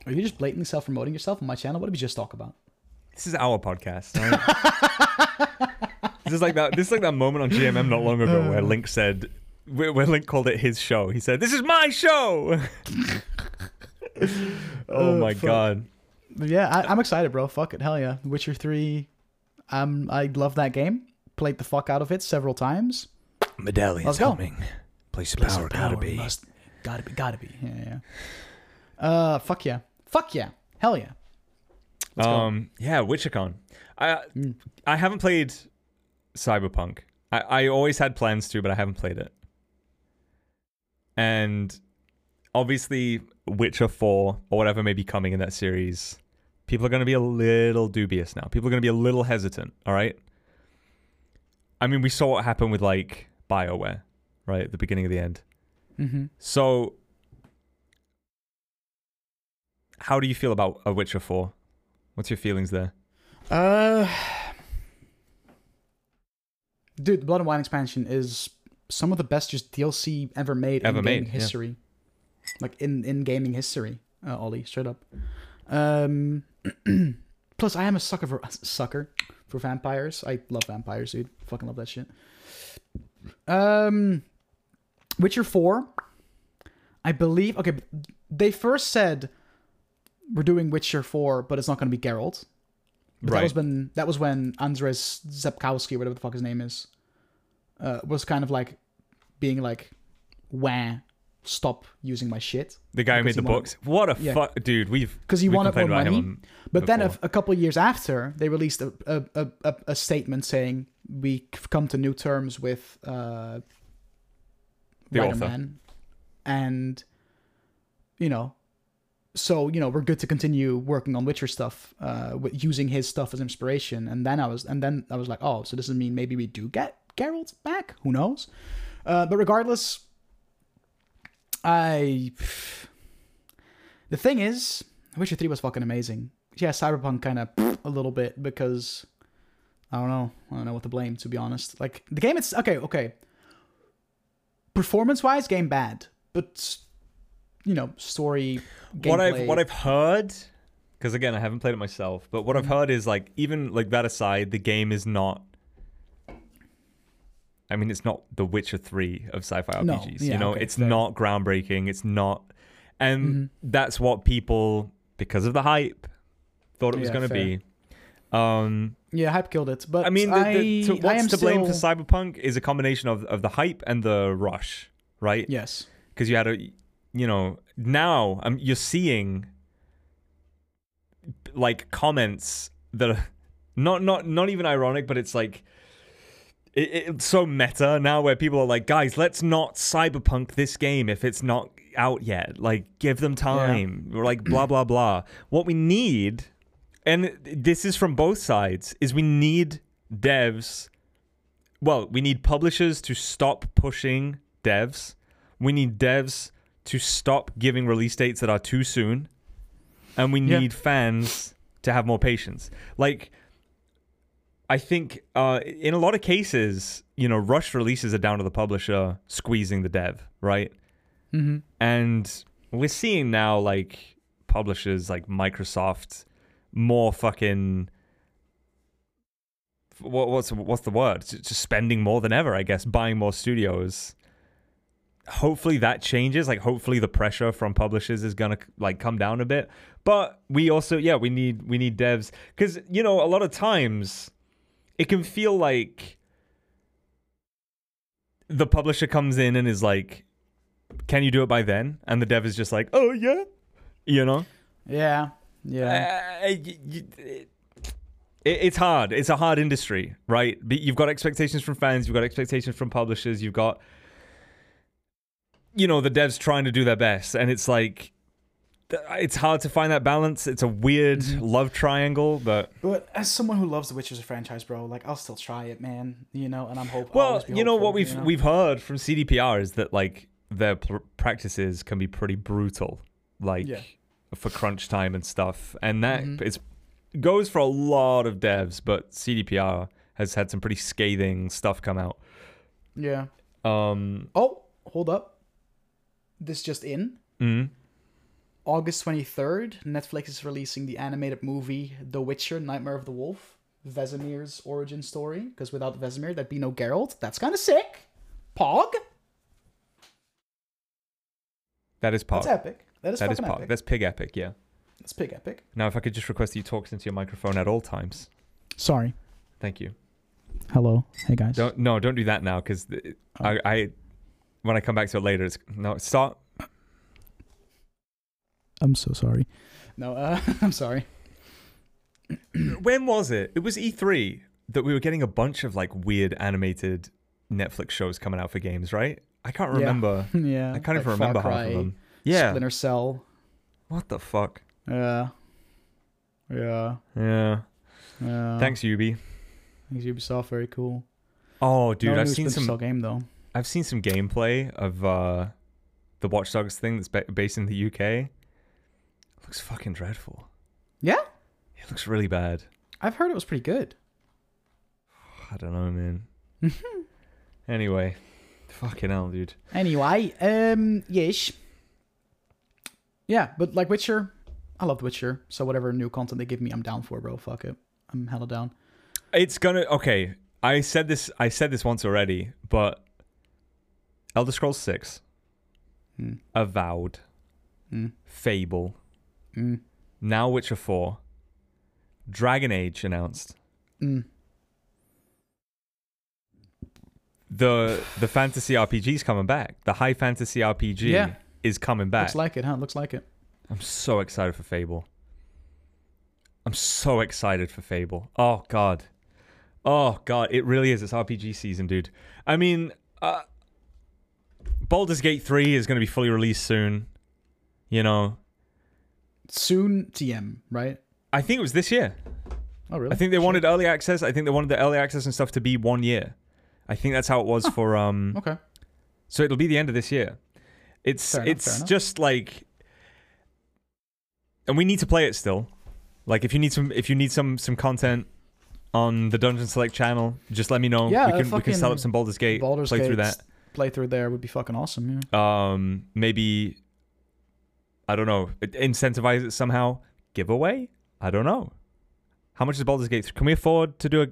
Are you just blatantly self-promoting yourself on my channel? What did we just talk about? This is our podcast. Right? this, is like that, this is like that moment on G M M not long ago where Link said... Where Link called it his show. He said, this is my show! oh uh, my fuck. God. Yeah, I, I'm excited, bro. Fuck it. Hell yeah. Witcher three. Um, I love that game. Played the fuck out of it several times. Medallion's coming. Place of power, power. Gotta be. Must, gotta be. Gotta be. Yeah, yeah. Uh, fuck yeah. Fuck yeah. Hell yeah. Let's um, go. Yeah, WitcherCon. I, mm. I haven't played Cyberpunk. I, I always had plans to, but I haven't played it. And obviously, Witcher four or whatever may be coming in that series, people are going to be a little dubious now. People are going to be a little hesitant, all right? I mean, we saw what happened with, like, BioWare, right? At the beginning of the end. Mm-hmm. So how do you feel about a Witcher four? What's your feelings there? Uh, dude, the Blood and Wine expansion is some of the best just D L C ever made ever in gaming made, history. Yeah. Like in, in gaming history, uh, Ollie, straight up. Um, plus, I am a sucker for, sucker for vampires. I love vampires, dude. Fucking love that shit. Um, Witcher four, I believe... Okay, they first said... We're doing Witcher four, but it's not going to be Geralt. But right. That was when, that was when Andrzej Sapkowski, whatever the fuck his name is, uh, was kind of like being like, "Wah, stop using my shit." The guy who made the wanted, books. What a yeah. fuck, dude. We've because he we've wanted more money. On, but before. Then a, a couple of years after, they released a a, a a statement saying we've come to new terms with uh, the Writer-Man, and you know. So, you know, we're good to continue working on Witcher stuff, uh, with using his stuff as inspiration. And then I was, and then I was like, oh, so this doesn't mean maybe we do get Geralt back? Who knows? Uh, but regardless, I. The thing is, Witcher three was fucking amazing. Yeah, Cyberpunk kind of a little bit because I don't know, I don't know what to blame, to be honest. Like the game, it's okay, okay. Performance-wise, game bad, but. You know, story, gameplay. What I've, what I've heard, because again, I haven't played it myself, but what I've heard is like, even like that aside, the game is not, I mean, it's not the Witcher three of sci-fi R P Gs, no. yeah, you know, okay, it's fair. Not groundbreaking, it's not, and mm-hmm. that's what people, because of the hype, thought it was yeah, going to be. Um, yeah, hype killed it, but I mean, the, the, to, I, what's I to blame still... for Cyberpunk is a combination of, of the hype and the rush, right? Yes. Because you had a... You know, now um, you're seeing like comments that are not not not even ironic, but it's like it, it's so meta now, where people are like, "Guys, let's not cyberpunk this game if it's not out yet. Like, give them time." Yeah. Or like blah blah blah. What we need, and this is from both sides, is we need devs. Well, we need publishers to stop pushing devs. We need devs. To stop giving release dates that are too soon, and we need yeah. fans to have more patience. Like, I think uh, in a lot of cases, you know, rush releases are down to the publisher squeezing the dev, right? Mm-hmm. And we're seeing now, like, publishers like Microsoft more fucking... What, what's, what's the word? Just spending more than ever, I guess, buying more studios... Hopefully that changes. Like, hopefully the pressure from publishers is gonna like come down a bit. But we also, yeah, we need we need devs, because you know a lot of times it can feel like the publisher comes in and is like, "Can you do it by then?" And the dev is just like, "Oh yeah," you know. Yeah, yeah. Uh, it, it, it's hard. It's a hard industry, right? But you've got expectations from fans. You've got expectations from publishers. You've got you know, the devs trying to do their best, and it's like, it's hard to find that balance. It's a weird mm-hmm. love triangle, but... But as someone who loves The Witcher as a franchise, bro, like, I'll still try it, man, you know, and I'm hopeful. Well, you know, hopeful, what we've you know? we've heard from C D P R is that, like, their pr- practices can be pretty brutal, like, yeah. for crunch time and stuff, and that mm-hmm. is, goes for a lot of devs, but C D P R has had some pretty scathing stuff come out. Yeah. Um. Oh, hold up. This just in. Mm-hmm. August twenty-third, Netflix is releasing the animated movie The Witcher, Nightmare of the Wolf, Vesemir's origin story. Because without Vesemir, there'd be no Geralt. That's kind of sick. Pog. That is Pog. That's epic. That is, that is Pog. Epic. That's pig epic, yeah. That's pig epic. Now, if I could just request that you talk into your microphone at all times. Sorry. Thank you. Hello. Hey, guys. Don't, no, don't do that now, because th- oh. I... I when I come back to it later, it's no stop. I'm so sorry. No, uh, I'm sorry. When was it? It was E three that we were getting a bunch of like weird animated Netflix shows coming out for games, right? I can't remember. Yeah, yeah. I can't like even remember Far Cry, half of them. Yeah, Splinter Cell. What the fuck? Yeah, yeah, yeah. yeah. Thanks, Ubi. Thanks, Ubisoft. Very cool. Oh, dude, no, I've seen some game though. I've seen some gameplay of uh, the Watch Dogs thing that's ba- based in the U K. It looks fucking dreadful. Yeah? It looks really bad. I've heard it was pretty good. I don't know, man. Anyway. Fucking hell, dude. Anyway, um, yes. Yeah, but like Witcher, I love Witcher. So whatever new content they give me, I'm down for, bro. Fuck it. I'm hella down. It's gonna... Okay, I said this I said this once already, but Elder Scrolls six, mm. Avowed, mm. Fable, mm. now Witcher four, Dragon Age announced. Mm. The the fantasy R P G's coming back. The high fantasy R P G yeah. is coming back. Looks like it, huh? Looks like it. I'm so excited for Fable. I'm so excited for Fable. Oh, God. Oh, God. It really is. It's R P G season, dude. I mean, uh, Baldur's Gate three is going to be fully released soon. You know. Soon T M, right? I think it was this year. Oh, really? I think they sure. wanted early access. I think they wanted the early access and stuff to be one year. I think that's how it was huh. for... um. Okay. So it'll be the end of this year. It's fair It's enough, just like... And we need to play it still. Like, if you need some if you need some some content on the Dungeon Select channel, just let me know. Yeah, we can we can set up some Baldur's Gate. Baldur's play Gate through that. Play through there would be fucking awesome, yeah. Um, maybe... I don't know. Incentivize it somehow. Giveaway? I don't know. How much is Baldur's Gate? Can we afford to do a...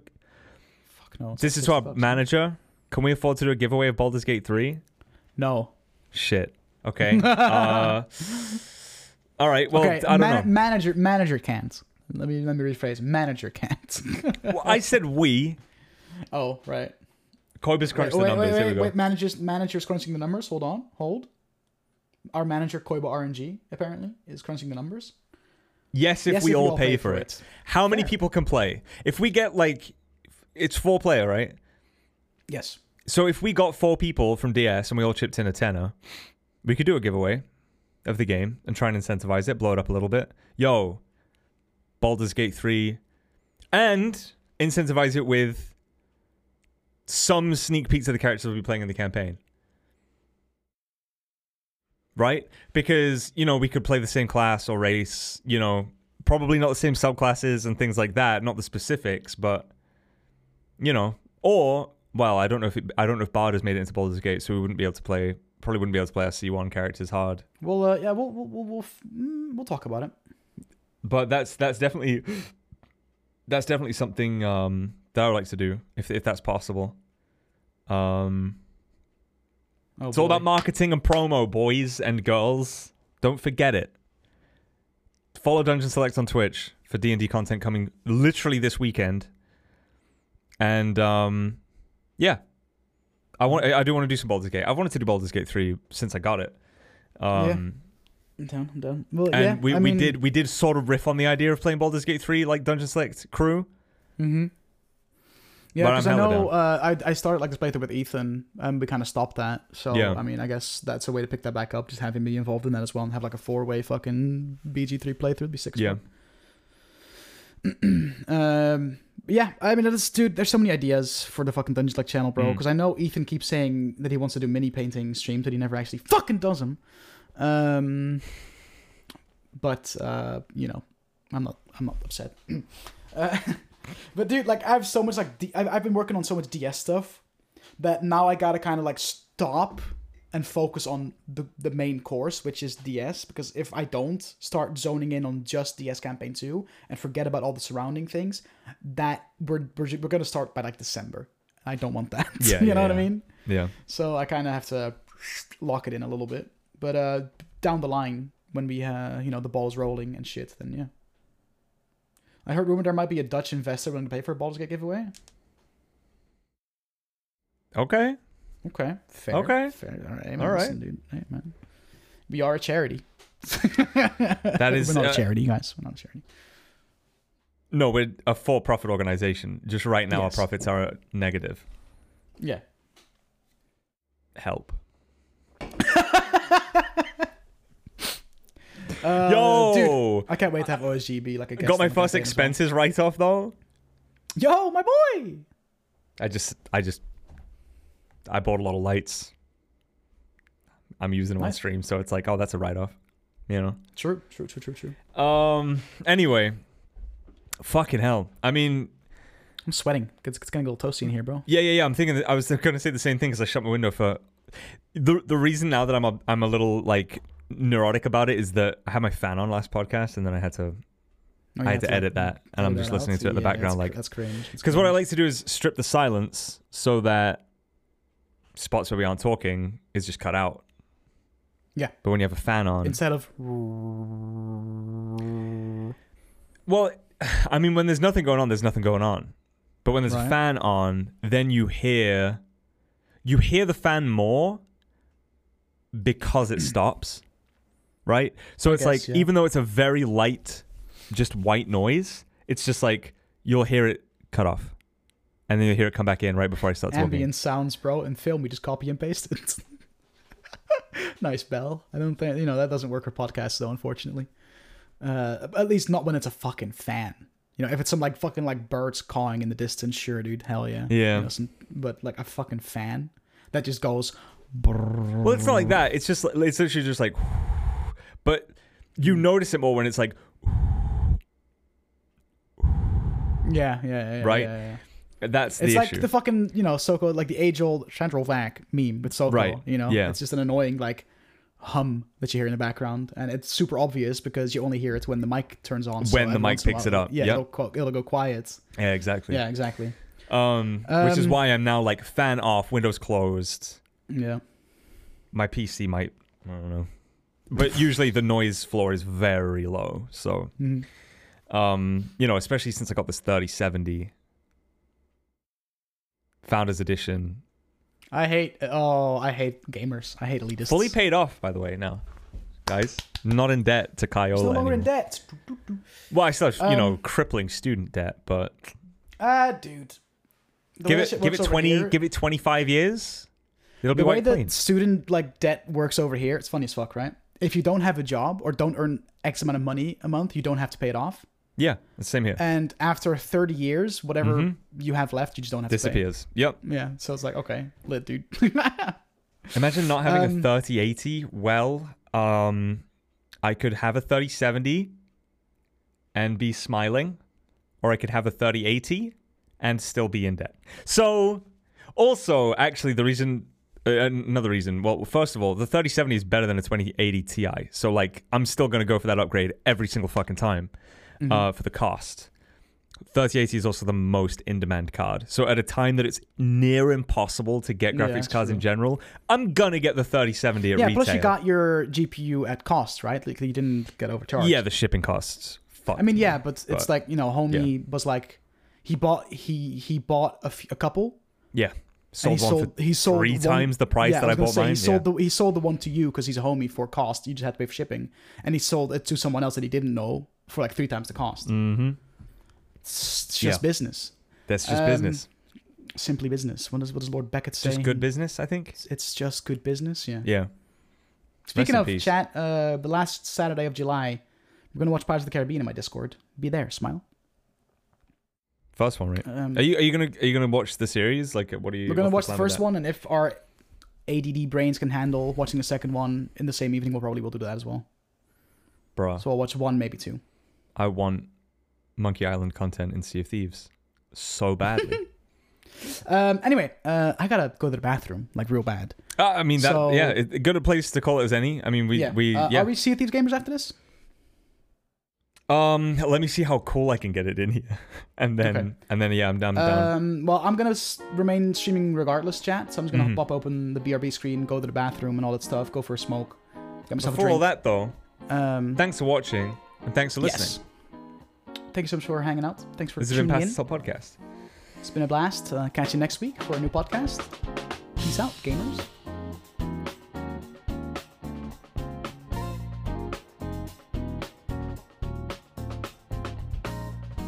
No, this is to our manager. Can we afford to do a giveaway of Baldur's Gate three? No. Shit. Okay. uh, all right. Well, okay, I don't man- know. Manager, manager can't. Let me let me rephrase. Manager can't. Well, I said we. Oh right. Coibus crunched wait, the wait, numbers. Wait, wait, Here we go. wait. Managers, managers crunching the numbers. Hold on. Hold. Our manager Koiba R N G apparently is crunching the numbers. Yes, if yes, we if all, all pay, pay for it. it. How many Fair. people can play? If we get like. It's four player, right? Yes. So if we got four people from D S and we all chipped in a tenner, we could do a giveaway of the game and try and incentivize it, blow it up a little bit. Yo, Baldur's Gate three. And incentivize it with some sneak peeks of the characters we'll be playing in the campaign. Right? Because, you know, we could play the same class or race, you know, probably not the same subclasses and things like that, not the specifics, but... You know, or well, I don't know if it, I don't know if Bard has made it into Baldur's Gate, so we wouldn't be able to play. Probably wouldn't be able to play our C one characters hard. Well, uh, yeah, we'll we'll we'll we'll, mm, we'll talk about it. But that's that's definitely that's definitely something um, that I would like to do if if that's possible. Um, oh, it's boy. all about marketing and promo, boys and girls. Don't forget it. Follow Dungeon Select on Twitch for D and D content coming literally this weekend. And um, yeah, I want. I do want to do some Baldur's Gate. I've wanted to do Baldur's Gate three since I got it. Um, yeah, I'm down. I'm down. Well, and yeah, we, I we mean... did we did sort of riff on the idea of playing Baldur's Gate three like Dungeon Select crew. Mm-hmm. Yeah, because I know uh, I I started like this playthrough with Ethan, and we kind of stopped that. So yeah. I mean, I guess that's a way to pick that back up. Just having me involved in that as well, and have like a four way fucking B G three playthrough would be sick. Yeah. um. Yeah, I mean, that's, dude, there's so many ideas for the fucking Dungeon Select channel, bro, because mm. I know Ethan keeps saying that he wants to do mini painting streams, that he never actually fucking does them. Um, but, uh, you know, I'm not I'm not upset. uh, but, dude, like, I have so much, like, D- I've been working on so much D S stuff that now I gotta kind of, like, stop and focus on the, the main course, which is D S, because if I don't start zoning in on just D S Campaign two and forget about all the surrounding things, that we're we're, we're going to start by, like, December. I don't want that. Yeah, you yeah, know yeah. what I mean? Yeah. So I kind of have to lock it in a little bit. But uh, down the line, when we, uh, you know, the ball's rolling and shit, then, yeah. I heard rumor there might be a Dutch investor willing to pay for a Baldur's Gate giveaway. Okay. Okay. Fair. Okay. Fair. All right. Amen. All right. Listen, dude. Amen. We are a charity. That is. We're not uh, a charity, guys. We're not a charity. No, we're a for-profit organization. Just right now, yes. Our profits are negative. Yeah. Help. uh, Yo, dude, I can't wait to have O S G be like a guest. Got my first expenses well. right off though. Yo, my boy. I just, I just. I bought a lot of lights. I'm using nice. on stream, so it's like, oh, that's a write-off, you know? True, true, true, true, true. Um. Anyway, fucking hell. I mean, I'm sweating. It's, it's getting a little toasty in here, bro. Yeah, yeah, yeah. I'm thinking. That I was going to say the same thing because I shut my window for the the reason now that I'm a I'm a little like neurotic about it is that I had my fan on last podcast and then I had to. Oh, I had to, to edit that, and I'm just that. listening to it in the yeah, background. That's, like, that's cringe. Because what I like to do is strip the silence so that spots where we aren't talking is just cut out. Yeah. But when you have a fan on, instead of, well, I mean, when there's nothing going on, there's nothing going on. But when there's right. a fan on, then you hear, you hear the fan more because it stops, right? So I it's guess, like yeah. even though it's a very light. Just white noise. It's just like you'll hear it cut off, and then you'll hear it come back in right before I start talking. Ambient sounds, bro, and film. We just copy and paste it. Nice bell. I don't think you know that doesn't work for podcasts though, unfortunately. Uh, at least not when it's a fucking fan. You know, if it's some like fucking like birds cawing in the distance, sure, dude, hell yeah, yeah. You know, some, but like a fucking fan that just goes. Well, it's not like that. It's just it's literally just like, but you notice it more when it's like. Yeah, yeah, yeah. Right? Yeah, yeah. That's the issue. It's like the fucking, you know, so-called, like the age-old Chandrovac meme with Soko, right. you know? Yeah. It's just an annoying, like, hum that you hear in the background. And it's super obvious because you only hear it when the mic turns on. When so the mic picks it up. Yeah, yep. it'll, it'll go quiet. Yeah, exactly. Yeah, exactly. Um, um, which is why I'm now, like, fan off, windows closed. Yeah. My P C might, I don't know. But usually the noise floor is very low, so... Mm-hmm. Um, you know, especially since I got this thirty seventy Founders Edition. I hate, oh, I hate gamers. I hate elitists. Fully paid off, by the way, now. Guys, not in debt to Kyola anymore. No longer in debt. Well, I still have, um, you know, crippling student debt, but... Ah, uh, dude. Give it, give it twenty, give it twenty-five years, it'll be white clean. The way that student, like, debt works over here, it's funny as fuck, right? If you don't have a job or don't earn X amount of money a month, you don't have to pay it off. Yeah, the same here. And after thirty years, whatever mm-hmm. you have left, you just don't have Disappears. to pay. Disappears. Yep. Yeah, so it's like, okay, lit, dude. Imagine not having um, a thirty eighty. Well, um, I could have a thirty seventy and be smiling, or I could have a thirty eighty and still be in debt. So, also, actually, the reason... Another reason. Well, first of all, the thirty seventy is better than a twenty eighty Ti. So, like, I'm still going to go for that upgrade every single fucking time mm-hmm. uh, for the cost. thirty eighty is also the most in-demand card. So, at a time that it's near impossible to get graphics yeah, cards true. in general, I'm going to get the thirty seventy at yeah, retail. Yeah, plus you got your G P U at cost, right? Like, you didn't get overcharged. Yeah, the shipping costs. Fuck. I mean, yeah, but, but it's like, you know, homie yeah. was like, he bought he he bought a, f- a couple. Yeah. Sold he, sold, he sold three one, times the price yeah, that I, I bought say, mine. He sold, yeah. the, he sold the one to you because he's a homie for cost. You just had to pay for shipping. And he sold it to someone else that he didn't know for like three times the cost. Mm-hmm. It's just yeah. business. That's just um, business. Simply business. What does, what does Lord Beckett say? Just good business, I think. It's, it's just good business, yeah. Yeah. Speaking of peace. chat, uh, the last Saturday of July, we're going to watch Pirates of the Caribbean in my Discord. Be there, smile. First one, right? Um, are you are you gonna are you gonna watch the series? Like, what are you? We're gonna watch the first one, and if our A D D brains can handle watching the second one in the same evening, we'll probably will do that as well. Bruh. So I'll watch one, maybe two. I want Monkey Island content in Sea of Thieves so badly. um. Anyway, uh, I gotta go to the bathroom, like real bad. Uh, I mean, that so, yeah, it, good a place to call it as any. I mean, we yeah. we uh, yeah. Are we Sea of Thieves gamers after this? Um, let me see how cool I can get it in here, and then okay. and then yeah, I'm down. Um, down. Well, I'm gonna s- remain streaming regardless, chat. So I'm just gonna mm-hmm. pop open the B R B screen, go to the bathroom, and all that stuff. Go for a smoke. Get myself Before a drink. all that though, um, thanks for watching and thanks for listening. Yes. Thank you so much for hanging out. Thanks for this tuning in. This has been Pass the Salt Podcast. It's been a blast. Uh, catch you next week for a new podcast. Peace out, gamers.